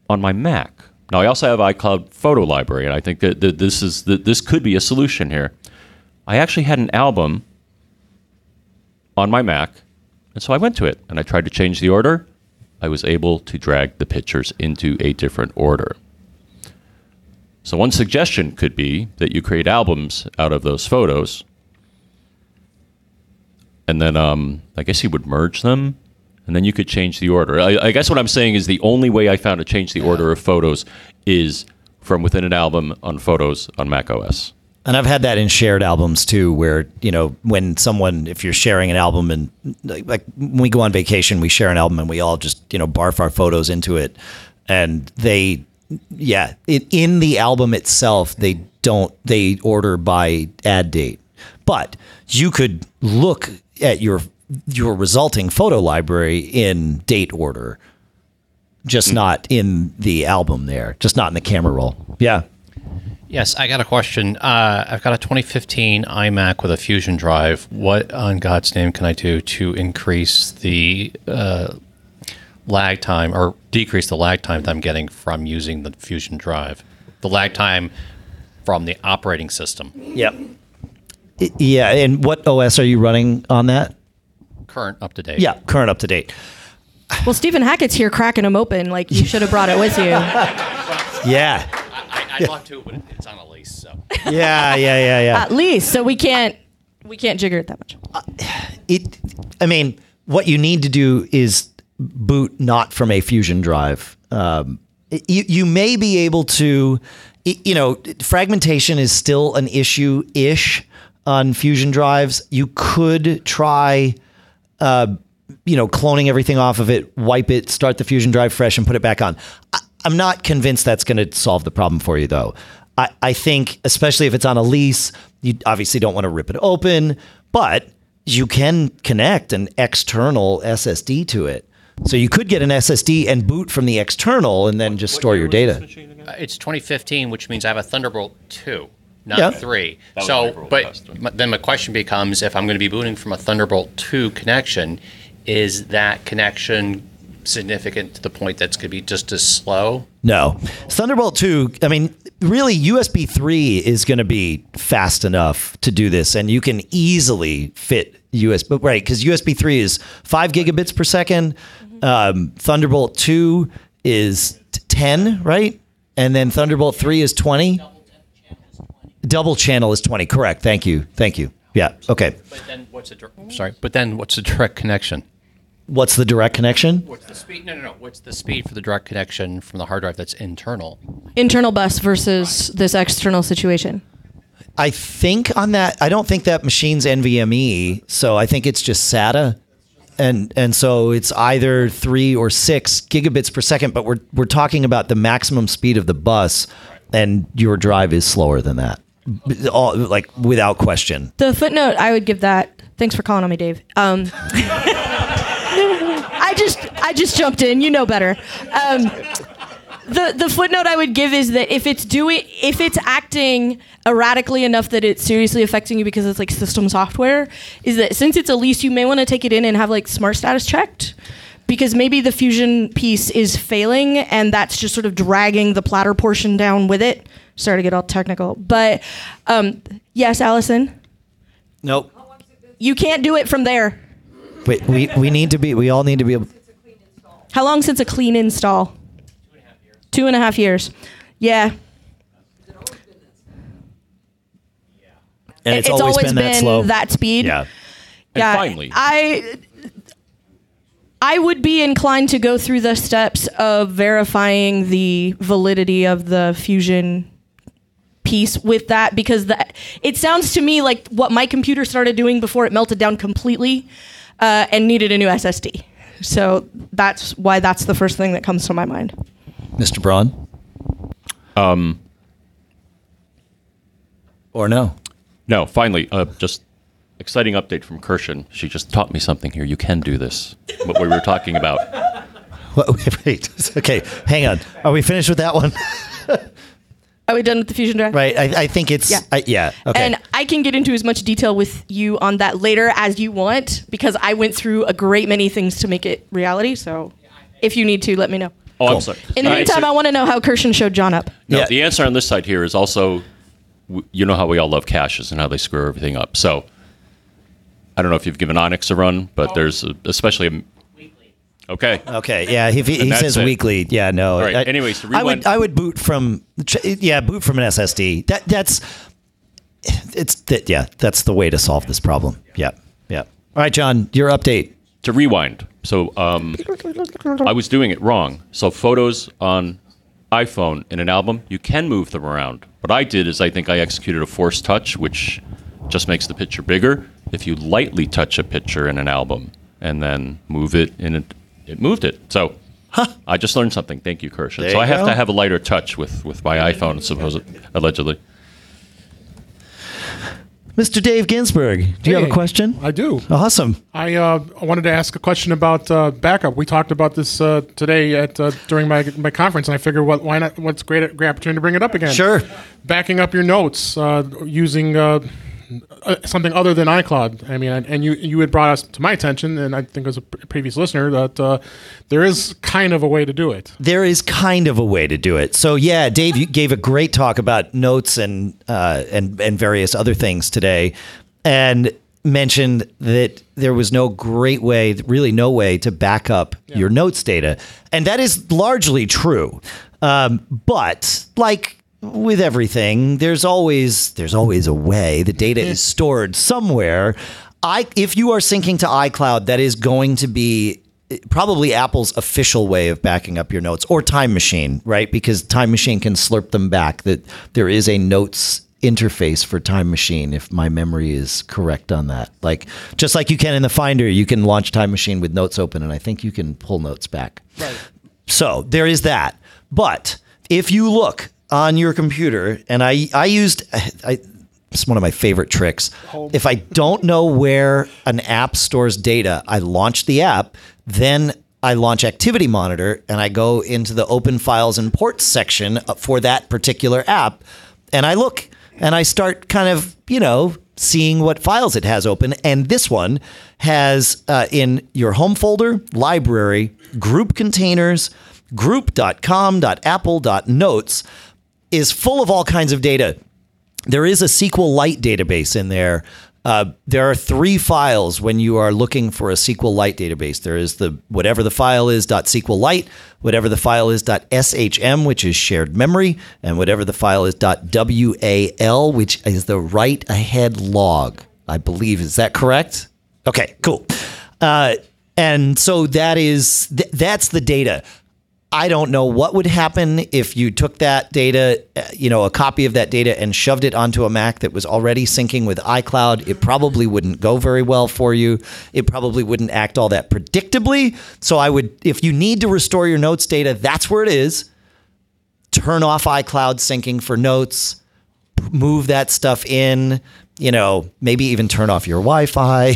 on my Mac. Now, I also have iCloud Photo Library, and I think that, that this is that this could be a solution here. I actually had an album on my Mac, and so I went to it, and I tried to change the order. I was able to drag the pictures into a different order. So one suggestion could be that you create albums out of those photos. And then um, I guess you would merge them, and then you could change the order. I, I guess what I'm saying is the only way I found to change the order of photos is from within an album on photos on macOS. And I've had that in shared albums, too, where, you know, when someone, if you're sharing an album and like when we go on vacation, we share an album and we all just, you know, barf our photos into it. And they, yeah, it, in the album itself, they don't, they order by add date. But you could look at your your resulting photo library in date order, just not in the album there, just not in the camera roll. Yeah. Yes, I got a question. Uh, I've got a twenty fifteen iMac with a Fusion drive. What, on God's name, can I do to increase the uh, lag time or decrease the lag time that I'm getting from using the Fusion drive? The lag time from the operating system. Yep. Yeah, and what O S are you running on that? Current up to date. Yeah, current up to date. Well, Stephen Hackett's here cracking them open. Like, you should have brought it with you. Yeah. I, I'd love to, but it's on a lease, so. Yeah, yeah, yeah, yeah. At least, so we can't we can't jigger it that much. Uh, it, I mean, what you need to do is boot not from a Fusion drive. Um, you you may be able to, you know, fragmentation is still an issue ish on Fusion drives. You could try, uh, you know, cloning everything off of it, wipe it, start the Fusion drive fresh, and put it back on. I, I'm not convinced that's going to solve the problem for you, though. I, I think, especially if it's on a lease, you obviously don't want to rip it open, but you can connect an external S S D to it. So you could get an S S D and boot from the external and then what, just store your data. Uh, it's twenty fifteen, which means I have a Thunderbolt two, not yeah. three. So, but my, then my question becomes, if I'm going to be booting from a Thunderbolt two connection, is that connection significant to the point that's going to be just as slow? No. Thunderbolt two, I mean, really, U S B three is going to be fast enough to do this, and you can easily fit U S B, right, because U S B three is five gigabits per second. Um, Thunderbolt two is ten, right? And then Thunderbolt three is twenty. Double channel is twenty, correct. Thank you. Thank you. Yeah, okay. But then what's the direct, sorry, but then what's the direct connection? What's the direct connection? What's the speed? No, no, no. What's the speed for the direct connection from the hard drive that's internal? Internal bus versus this external situation. I think on that, I don't think that machine's N V M E, so I think it's just SATA, and and so it's either three or six gigabits per second. But we're we're talking about the maximum speed of the bus, and your drive is slower than that, all, like without question. The footnote I would give that. Thanks for calling on me, Dave. Um, I just I just jumped in. You know better. Um, the the footnote I would give is that if it's doing if it's acting erratically enough that it's seriously affecting you because it's like system software, is that since it's a lease, you may want to take it in and have like smart status checked, because maybe the Fusion piece is failing and that's just sort of dragging the platter portion down with it. Sorry to get all technical, but um, yes, Allison. Nope. You can't do it from there. We, we we need to be, we all need to be able. How long since a clean install? Two and a half years. Two and a half years. Yeah. And it's, it's always, always been, been that slow. That speed. Yeah. And yeah, finally, I I would be inclined to go through the steps of verifying the validity of the Fusion piece with that, because that, it sounds to me like what my computer started doing before it melted down completely uh, and needed a new S S D. So that's why that's the first thing that comes to my mind. Mister Braun? Um, or no? No, finally, uh, just exciting update from Kirschen. She just taught me something here. You can do this, what we were talking about. Well, wait, okay, hang on. Are we finished with that one? Are we done with the Fusion Drive? Right. I, I think it's... Yeah. I, yeah. Okay. And I can get into as much detail with you on that later as you want, because I went through a great many things to make it reality. So if you need to, let me know. Oh, cool. I'm sorry. In the all meantime, right, so, I want to know how Kirschen showed John up. No, yeah. The answer on this side here is also, you know how we all love caches and how they screw everything up. So I don't know if you've given Onyx a run, but oh. there's a, especially... A, Okay. Okay. Yeah. If he, he says it. weekly. Yeah. No. All right. I, Anyways, so I would I would boot from yeah boot from an S S D. That that's it's that yeah that's the way to solve this problem. Yeah. Yeah. All right, John, your update. To rewind. So um, I was doing it wrong. So photos on iPhone in an album, you can move them around. What I did is I think I executed a force touch, which just makes the picture bigger. If you lightly touch a picture in an album and then move it in a It moved it. So huh. I just learned something. Thank you, Kirschen. There so you I have go. to have a lighter touch with, with my iPhone, supposedly, allegedly. Mister Dave Ginsburg, do hey, you have a question? I do. Awesome. I uh, wanted to ask a question about uh, backup. We talked about this uh, today at uh, during my my conference, and I figured, what, why not? What's great great opportunity to bring it up again? Sure. Backing up your notes uh, using. Uh, Uh, something other than iCloud. I mean, and you you had brought us to my attention, and I think as a previous listener, that uh, there is kind of a way to do it. There is kind of a way to do it. So yeah, Dave, you gave a great talk about notes and uh, and and various other things today, and mentioned that there was no great way, really no way to back up yeah. your notes data, and that is largely true. Um, but like. With everything, there's always there's always a way. The data is stored somewhere. I if you are syncing to iCloud, that is going to be probably Apple's official way of backing up your notes, or Time Machine, right? Because Time Machine can slurp them back. That there is a notes interface for Time Machine, if my memory is correct on that. Like just like you can in the Finder, you can launch Time Machine with notes open, and I think you can pull notes back. Right. So there is that. But if you look on your computer, and I, I used, I, it's one of my favorite tricks. If I don't know where an app stores data, I launch the app, then I launch Activity Monitor, and I go into the Open Files and Ports section for that particular app, and I look, and I start kind of, you know, seeing what files it has open, and this one has uh, in your home folder, library, group containers, group dot com dot apple dot notes is full of all kinds of data. There is a SQLite database in there. Uh, there are three files when you are looking for a SQLite database. There is the whatever the file is .sqlite, whatever the file is .shm, which is shared memory, and whatever the file is .wal, which is the write ahead log, I believe. Is that correct? Okay, cool. Uh, and so that is th- that's the data. I don't know what would happen if you took that data, you know, a copy of that data and shoved it onto a Mac that was already syncing with iCloud. It probably wouldn't go very well for you. It probably wouldn't act all that predictably. So I would, if you need to restore your notes data, that's where it is. Turn off iCloud syncing for notes, move that stuff in, you know, maybe even turn off your Wi-Fi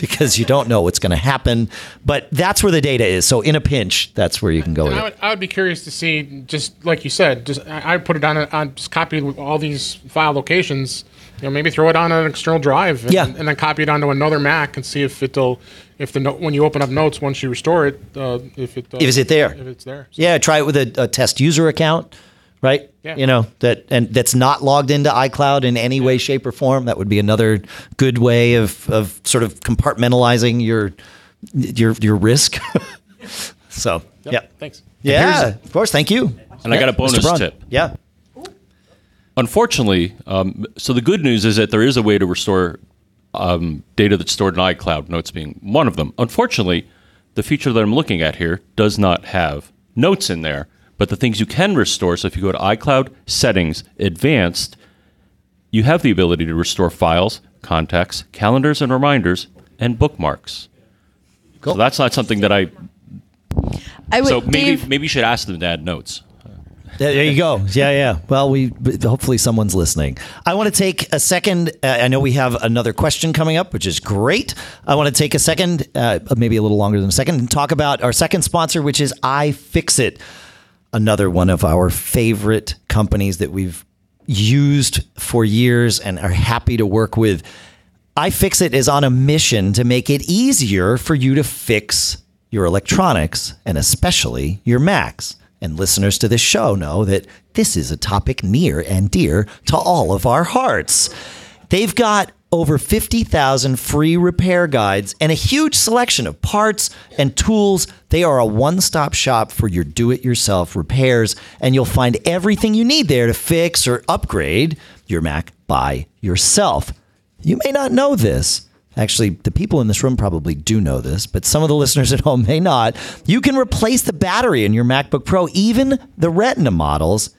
because you don't know what's going to happen. But that's where the data is. So in a pinch, that's where you can go. With I, would, it. I would be curious to see, just like you said, just I, I put it on, a, on just copy all these file locations. You know, maybe throw it on an external drive and, yeah. and then copy it onto another Mac and see if it'll, if the note, when you open up notes, once you restore it, uh, if it uh, is it there, if it's there. So. Yeah, try it with a, a test user account. Right? Yeah. You know, that and that's not logged into iCloud in any yeah. way, shape, or form. That would be another good way of, of sort of compartmentalizing your your your risk. so yep. yeah. Thanks. Yeah, a, of course, thank you. And yeah, I got a bonus tip. Yeah. Unfortunately, um, so the good news is that there is a way to restore um, data that's stored in iCloud, notes being one of them. Unfortunately, the feature that I'm looking at here does not have notes in there, but the things you can restore, so if you go to iCloud, Settings, Advanced, you have the ability to restore files, contacts, calendars and reminders, and bookmarks. Cool. So that's not something that I... I would, so maybe Dave, maybe you should ask them to add notes. There you go. Yeah, yeah. Well, we hopefully someone's listening. I want to take a second. Uh, I know we have another question coming up, which is great. I want to take a second, uh, maybe a little longer than a second, and talk about our second sponsor, which is iFixit, another one of our favorite companies that we've used for years and are happy to work with. iFixit is on a mission to make it easier for you to fix your electronics and especially your Macs. And listeners to this show know that this is a topic near and dear to all of our hearts. They've got over fifty thousand free repair guides and a huge selection of parts and tools. They are a one-stop shop for your do-it-yourself repairs, and you'll find everything you need there to fix or upgrade your Mac by yourself. You may not know this. Actually, the people in this room probably do know this, but some of the listeners at home may not. You can replace the battery in your MacBook Pro, even the Retina models,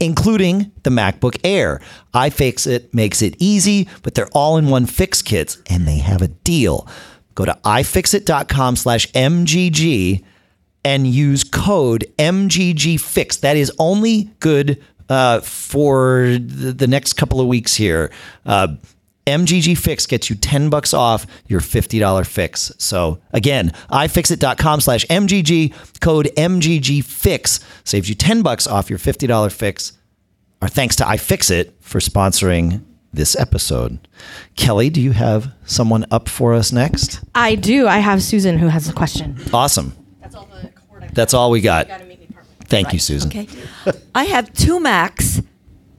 including the MacBook Air. iFixit makes it easy, but they're all-in-one fix kits, and they have a deal. Go to iFixit.com slash MGG and use code MGGFix. That is only good uh, for the next couple of weeks here. Uh M G G Fix gets you ten bucks off your fifty dollars fix. So again, iFixit.com slash MGG, code M G G Fix saves you ten bucks off your fifty dollars fix. Our thanks to iFixit for sponsoring this episode. Kelly, do you have someone up for us next? I do. I have Susan who has a question. Awesome. That's all the cord I got. That's all we got. You gotta make me perfect. Thank right. you, Susan. Okay. I have two Macs.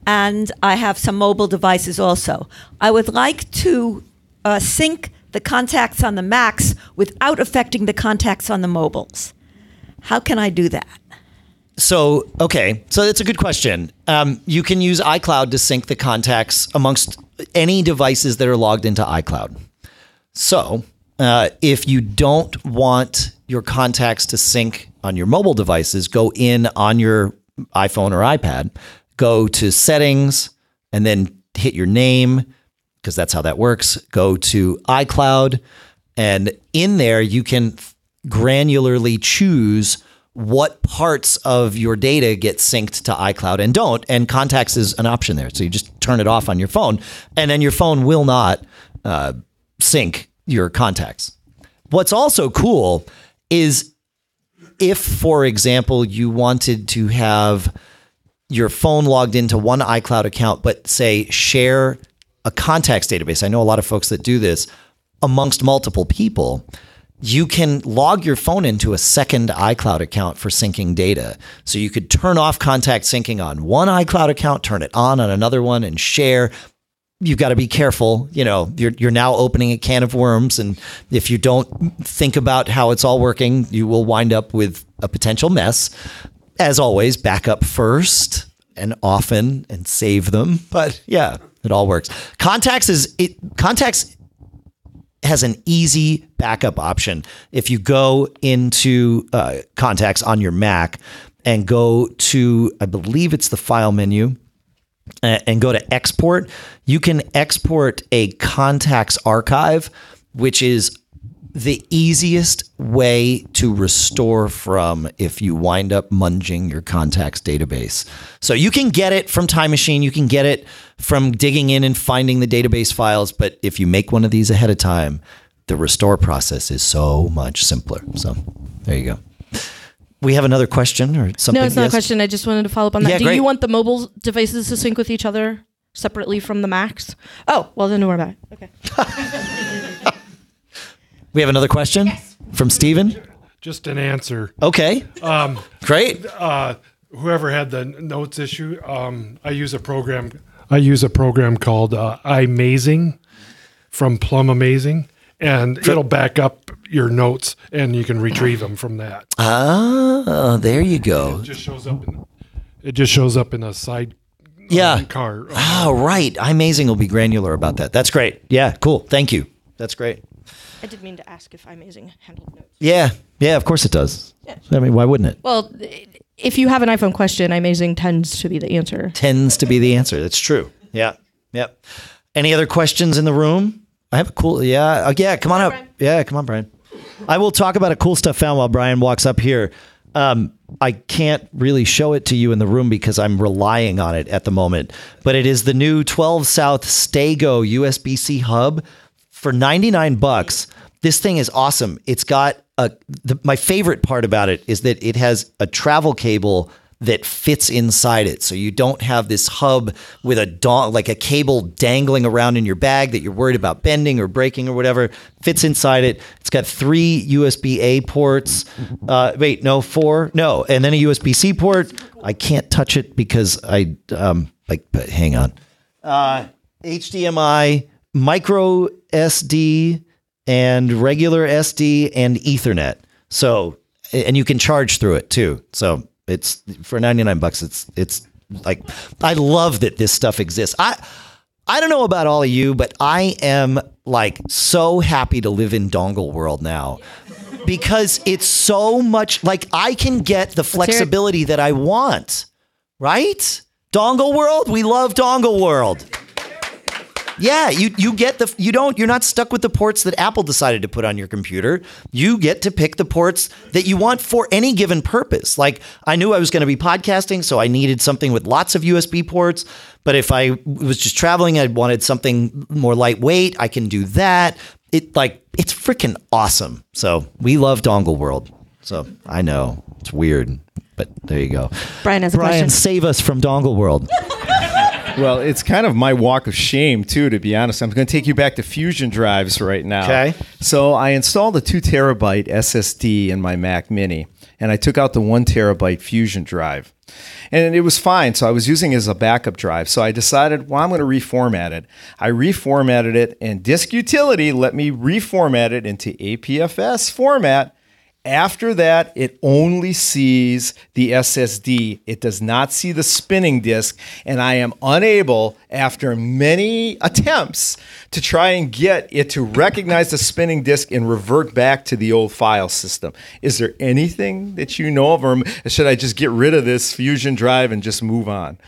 And I have some mobile devices also. I would like to uh, sync the contacts on the Macs without affecting the contacts on the mobiles. How can I do that? So, okay. So that's a good question. Um, you can use iCloud to sync the contacts amongst any devices that are logged into iCloud. So uh, if you don't want your contacts to sync on your mobile devices, go in on your iPhone or iPad, go to Settings, and then hit your name, because that's how that works. Go to iCloud, and in there, you can granularly choose what parts of your data get synced to iCloud and don't, and contacts is an option there. So you just turn it off on your phone, and then your phone will not uh, sync your contacts. What's also cool is if, for example, you wanted to have your phone logged into one iCloud account, but say share a contacts database. I know a lot of folks that do this amongst multiple people. You can log your phone into a second iCloud account for syncing data. So you could turn off contact syncing on one iCloud account, turn it on on another one and share. You've got to be careful. You know, you're, you're now opening a can of worms. And if you don't think about how it's all working, you will wind up with a potential mess. As always, back up first and often and save them. But yeah, it all works. Contacts is it contacts has an easy backup option. If you go into uh, contacts on your Mac and go to, I believe it's the file menu, uh, and go to export, you can export a contacts archive, which is the easiest way to restore from if you wind up munging your contacts database. So you can get it from Time Machine. You can get it from digging in and finding the database files. But if you make one of these ahead of time, the restore process is so much simpler. So there you go. We have another question or something? No, it's not yes? a question. I just wanted to follow up on that. Yeah, Do great. you want the mobile devices to sync with each other separately from the Macs? Oh, well, then we're back. Okay. We have another question yes. from Steven. Just an answer. Okay. Um, Great. Uh, whoever had the notes issue, um, I use a program. I use a program called uh, iMazing from Plum Amazing, and it'll back up your notes, and you can retrieve them from that. Ah, there you go. It just shows up in. It just shows up in a side yeah. car. Oh, right. iMazing will be granular about that. That's great. Yeah, cool. Thank you. That's great. I did mean to ask if iMazing handled notes. Yeah. Yeah, of course it does. Yeah. I mean, why wouldn't it? Well, if you have an iPhone question, iMazing tends to be the answer. Tends to be the answer. That's true. Yeah. Yep. Any other questions in the room? I have a cool... Yeah. Uh, yeah, come on up. Yeah, come on, Brian. I will talk about a cool stuff found while Brian walks up here. Um, I can't really show it to you in the room because I'm relying on it at the moment, but it is the new twelve South Stego U S B C hub for ninety-nine bucks. This thing is awesome. It's got a, the, my favorite part about it is that it has a travel cable that fits inside it. So you don't have this hub with a dong, like a cable dangling around in your bag that you're worried about bending or breaking or whatever. Fits inside it. It's got three U S B A ports. Uh, wait, no, four. No. And then a U S B C port. I can't touch it because I, um, like, but hang on. Uh, H D M I, micro S D and regular S D and Ethernet. So, and you can charge through it too. So, it's for ninety-nine bucks. It's, it's like, I love that this stuff exists. I, I don't know about all of you, but I am like so happy to live in dongle world now because it's so much like I can get the flexibility that I want, right? Dongle world. We love dongle world. Yeah, you, you get the, you don't, you're not stuck with the ports that Apple decided to put on your computer. You get to pick the ports that you want for any given purpose. Like I knew I was going to be podcasting, so I needed something with lots of U S B ports. But if I was just traveling, I wanted something more lightweight. I can do that. It like, it's freaking awesome. So we love dongle world. So I know it's weird, but there you go. Brian has a question. Brian, save us from dongle world. Well, it's kind of my walk of shame, too, to be honest. I'm going to take you back to Fusion drives right now. Okay. So I installed a two terabyte S S D in my Mac Mini, and I took out the one terabyte Fusion drive. And it was fine, so I was using it as a backup drive. So I decided, well, I'm going to reformat it. I reformatted it, and Disk Utility let me reformat it into A P F S format. After that, it only sees the S S D. It does not see the spinning disk, and I am unable, after many attempts, to try and get it to recognize the spinning disk and revert back to the old file system. Is there anything that you know of, or should I just get rid of this Fusion drive and just move on?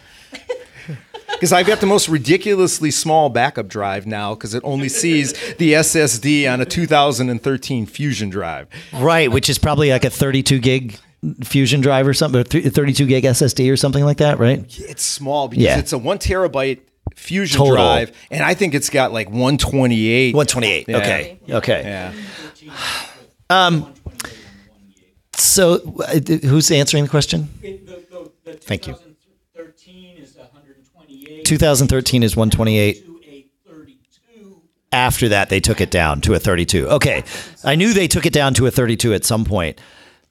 Because I've got the most ridiculously small backup drive now because it only sees the S S D on a two thousand thirteen Fusion drive. Right, which is probably like a thirty-two gig Fusion drive or something, or thirty-two gig S S D or something like that, right? It's small because yeah. it's a one terabyte Fusion Total. drive, and I think it's got like one twenty-eight. one twenty-eight, yeah. okay. Yeah. okay. Yeah. Um. So uh, who's answering the question? It, the, the, the Thank you. twenty thirteen is one twenty-eight. After that, they took it down to a thirty-two. Okay. I knew they took it down to a thirty-two at some point.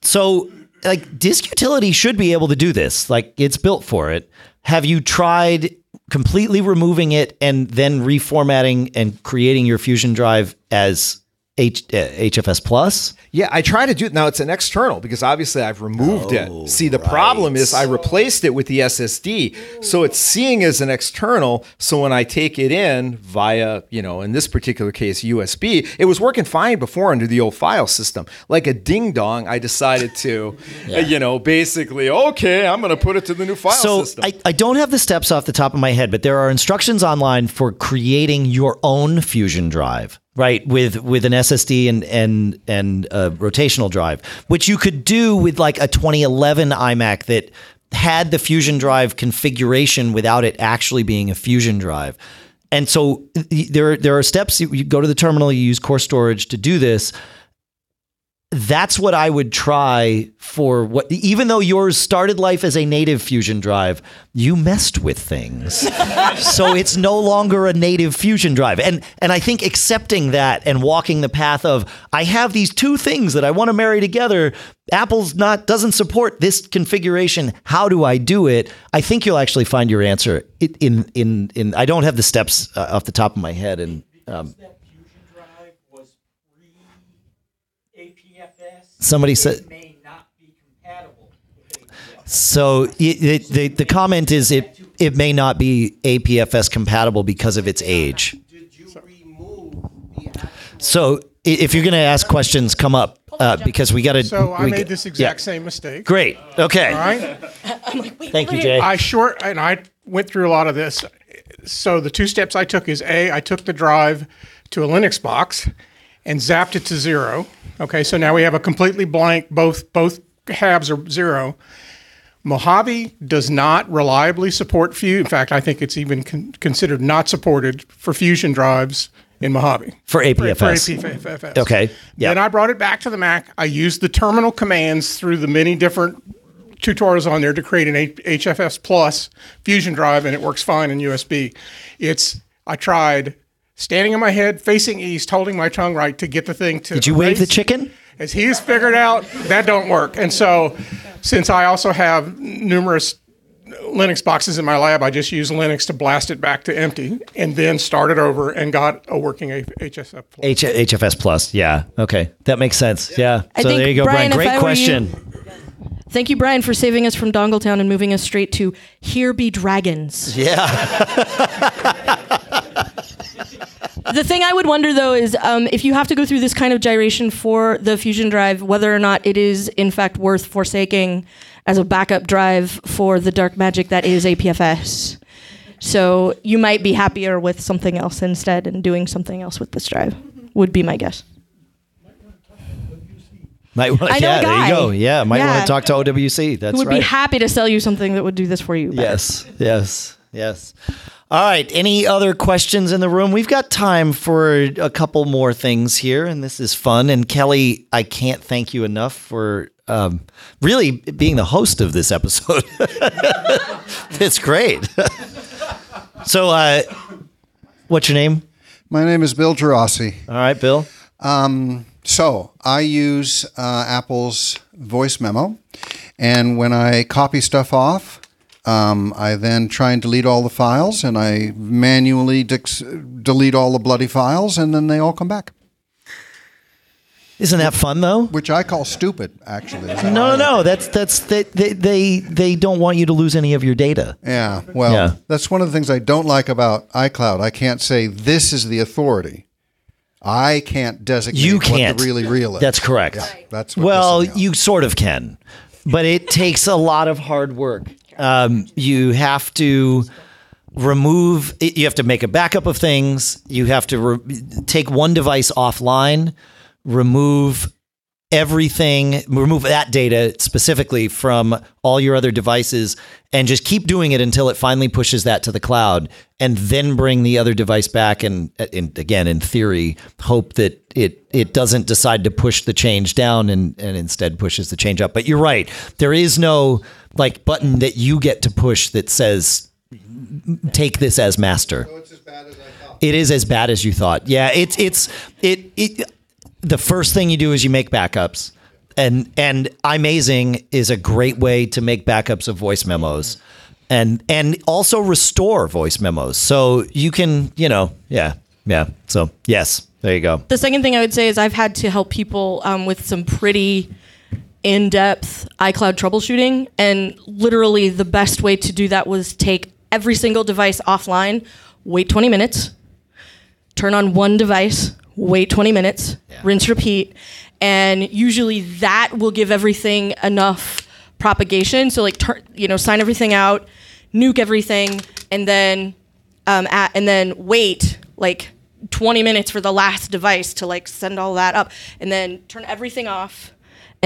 So, like, Disk Utility should be able to do this. Like, it's built for it. Have you tried completely removing it and then reformatting and creating your Fusion drive as H- uh, H F S Plus? Yeah, I try to do it. Now, it's an external because obviously I've removed oh, it. See, the right. problem is I replaced it with the S S D. So it's seeing as an external. So when I take it in via, you know, in this particular case, U S B, it was working fine before under the old file system. Like a ding dong, I decided to, yeah. you know, basically, okay, I'm going to put it to the new file so system. So I, I don't have the steps off the top of my head, but there are instructions online for creating your own Fusion drive. Right, with with an S S D and and and a rotational drive, which you could do with like a twenty eleven iMac that had the Fusion drive configuration without it actually being a Fusion drive. And so there there are steps. You go to the terminal, you use core storage to do this. That's what I would try for what, even though yours started life as a native Fusion drive, you messed with things. So it's no longer a native Fusion drive. And, and I think accepting that and walking the path of, I have these two things that I want to marry together. Apple's not, doesn't support this configuration. How do I do it? I think you'll actually find your answer in, in, in, in I don't have the steps uh, off the top of my head. And, um, Somebody said, may not be compatible. So it, it, the the comment is it it may not be A P F S compatible because of its age. Did you remove the actual- so if you're going to ask questions, come up uh, because we got to. So I made g- this exact yeah. same mistake. Great. Okay. All right. I'm like, wait, Thank you, Jay. I short and I went through a lot of this. So the two steps I took is A, I took the drive to a Linux box and zapped it to zero. Okay, so now we have a completely blank, both both halves are zero. Mojave does not reliably support Fusion. In fact, I think it's even con- considered not supported for Fusion drives in Mojave. For A P F S. For, for A P F S. Okay. Yep. Then I brought it back to the Mac. I used the terminal commands through the many different tutorials on there to create an H F S Plus Fusion drive, and it works fine in U S B. It's I tried standing on my head, facing east, holding my tongue right to get the thing to... Did you wave the chicken? As he's figured out, that don't work. And so, since I also have numerous Linux boxes in my lab, I just used Linux to blast it back to empty and then started over and got a working H F S Plus. H- HFS Plus, yeah. Okay, that makes sense. Yeah, I so there you go, Brian. Brian. Great question. You, thank you, Brian, for saving us from Dongletown and moving us straight to Here Be Dragons. Yeah. The thing I would wonder, though, is um, if you have to go through this kind of gyration for the Fusion drive, whether or not it is, in fact, worth forsaking as a backup drive for the dark magic that is A P F S. So you might be happier with something else instead, and doing something else with this drive would be my guess. Might want to, yeah, a guy. There you go. Yeah, might yeah. want to talk to O W C. That's right. Who would right. be happy to sell you something that would do this for you better. Yes, yes, yes. All right. Any other questions in the room? We've got time for a couple more things here, and this is fun. And Kelly, I can't thank you enough for um, really being the host of this episode. It's great. So, uh, what's your name? My name is Bill Gerasi. All right, Bill. Um, so I use uh, Apple's voice memo, and when I copy stuff off, Um, I then try and delete all the files, and I manually de- delete all the bloody files, and then they all come back. Isn't that fun, though? Which I call stupid, actually. No, no, no. That's that's they, they they they don't want you to lose any of your data. Yeah. Well, yeah. That's one of the things I don't like about iCloud. I can't say this is the authority. I can't designate you can't. What the really real is. That's correct. Yeah, that's what well, you sort of can, but it takes a lot of hard work. Um, you have to remove, you have to make a backup of things. You have to re- take one device offline, remove everything, remove that data specifically from all your other devices, and just keep doing it until it finally pushes that to the cloud, and then bring the other device back. And, and again, in theory, hope that it, it doesn't decide to push the change down and, and instead pushes the change up. But you're right. There is no like button that you get to push that says, take this as master. So it's as bad as I thought. It is as bad as you thought. Yeah. It's, it's, it, it, the first thing you do is you make backups, and and iMazing is a great way to make backups of voice memos, and and also restore voice memos. So you can, you know, yeah, yeah. So yes, there you go. The second thing I would say is I've had to help people um, with some pretty in-depth iCloud troubleshooting, and literally the best way to do that was take every single device offline, wait twenty minutes, turn on one device, wait twenty minutes, yeah. rinse, repeat. And usually that will give everything enough propagation. So like, tur- you know, sign everything out, nuke everything, and then um, at, and then wait like twenty minutes for the last device to like send all that up, and then turn everything off,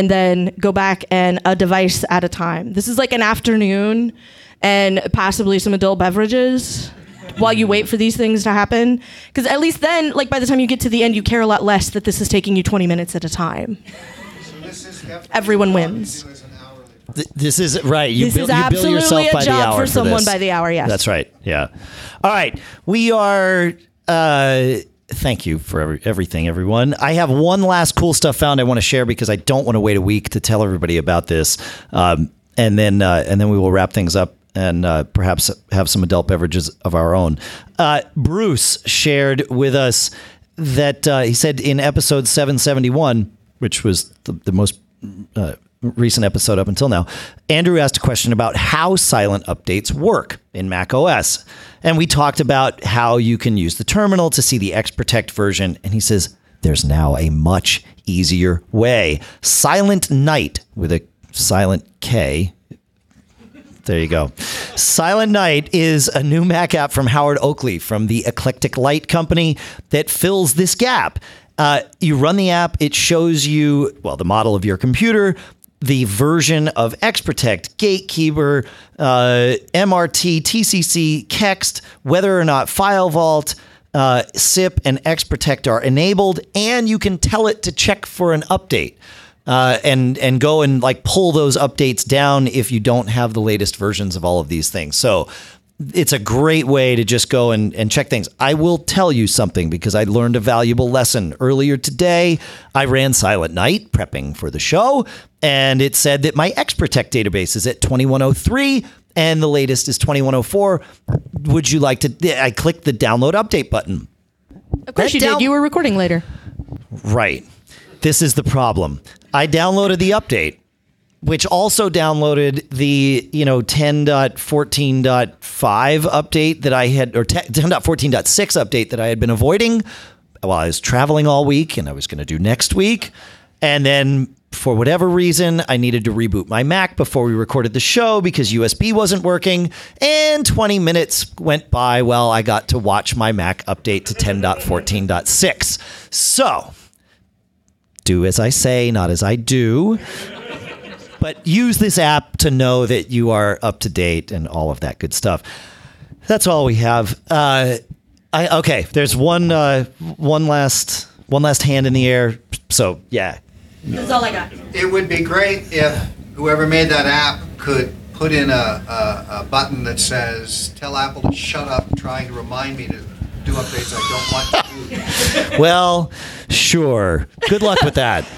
and then go back and a device at a time. This is like an afternoon and possibly some adult beverages while you wait for these things to happen. Because at least then, like by the time you get to the end, you care a lot less that this is taking you twenty minutes at a time. So this is everyone wins. Th- this is, right, you, bu- is you bill yourself by the hour. This is absolutely a job for someone by the hour, yes. That's right, yeah. All right, we are, uh, thank you for every, everything, everyone. I have one last cool stuff found I want to share because I don't want to wait a week to tell everybody about this. Um, and then, uh, and then we will wrap things up, and uh, perhaps have some adult beverages of our own. Uh, Bruce shared with us that uh, he said in episode seven seventy-one, which was the, the most uh, recent episode up until now, Andrew asked a question about how silent updates work in macOS. And we talked about how you can use the terminal to see the X Protect version. And he says, there's now a much easier way. Silent Night with a silent K. There you go. Silent Night is a new Mac app from Howard Oakley from the Eclectic Light Company that fills this gap. Uh, you run the app. It shows you, well, the model of your computer, the version of X Protect, Gatekeeper, uh, M R T, T C C, Kext, whether or not File Vault, uh, S I P, and X Protect are enabled, and you can tell it to check for an update. Uh, and and go and like pull those updates down if you don't have the latest versions of all of these things. So it's a great way to just go and, and check things. I will tell you something because I learned a valuable lesson earlier today. I ran Silent Night prepping for the show, and it said that my X Protect database is at twenty-one oh three and the latest is twenty-one oh four. Would you like to? I clicked the download update button. Of course that you down- did. You were recording later. Right. This is the problem. I downloaded the update, which also downloaded the, you know, ten point fourteen point five update that I had, or ten point fourteen point six update that I had been avoiding while I was traveling all week and I was going to do next week. And then for whatever reason, I needed to reboot my Mac before we recorded the show because U S B wasn't working. And twenty minutes went by while I got to watch my Mac update to ten point fourteen point six. So... do as I say, not as I do, but use this app to know that you are up to date and all of that good stuff. That's all we have. Uh, I, okay. There's one, uh, one last, one last hand in the air. So yeah, that's all I got. It would be great if whoever made that app could put in a, a, a button that says, tell Apple to shut up trying to remind me to do updates I don't want to do. Well, sure. Good luck with that.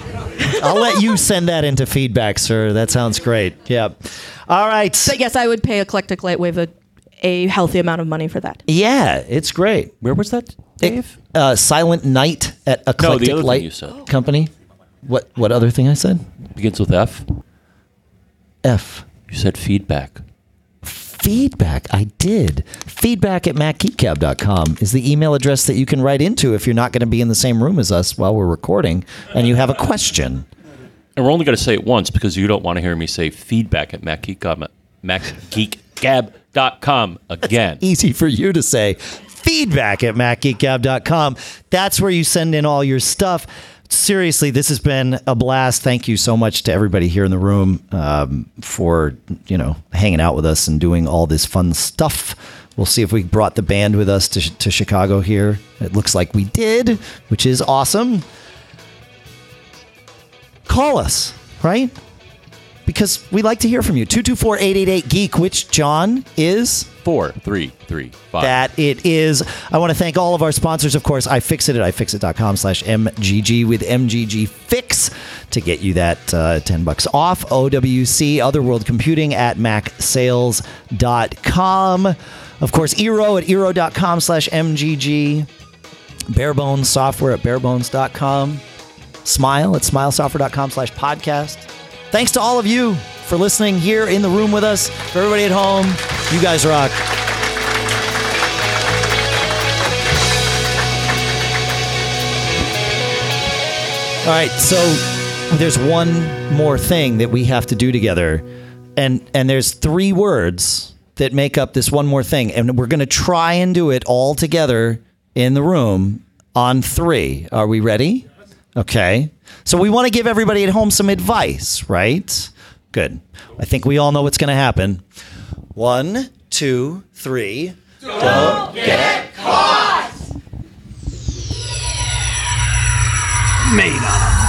I'll let you send that into feedback, sir. That sounds great. Yeah. All right. But yes, I would pay Eclectic Lightwave a, a healthy amount of money for that. Yeah, it's great. Where was that, Dave? It, uh, Silent Night at Eclectic no, Light Company. What What other thing I said? Begins with F. F. You said feedback. Feedback, I did. Feedback at mac geek gab dot com is the email address that you can write into if you're not going to be in the same room as us while we're recording and you have a question. And we're only going to say it once because you don't want to hear me say feedback at mac geek gab dot com again. It's easy for you to say feedback at mac geek gab dot com. That's where you send in all your stuff. Seriously, this has been a blast. Thank you so much to everybody here in the room um, for, you know, hanging out with us and doing all this fun stuff. We'll see if we brought the band with us to, to Chicago here. It looks like we did, which is awesome. Call us, right? Because we like to hear from you. two two four, eight eight eight, geek, which, John, is... four three three five. That it is. I want to thank all of our sponsors, of course. iFixit at i fixit dot com slash M G G with M G G Fix to get you that uh, ten bucks off. O W C, Otherworld Computing at mac sales dot com. Of course, Eero at eero dot com slash M G G. Barebones Software at barebones dot com. Smile at smile software dot com slash podcast. Thanks to all of you for listening here in the room with us. For everybody at home, you guys rock. All right, so there's one more thing that we have to do together. And and there's three words that make up this one more thing. And we're going to try and do it all together in the room on three. Are we ready? Okay. So we want to give everybody at home some advice, right? Good. I think we all know what's going to happen. One, two, three. Don't, Don't get caught! Made up.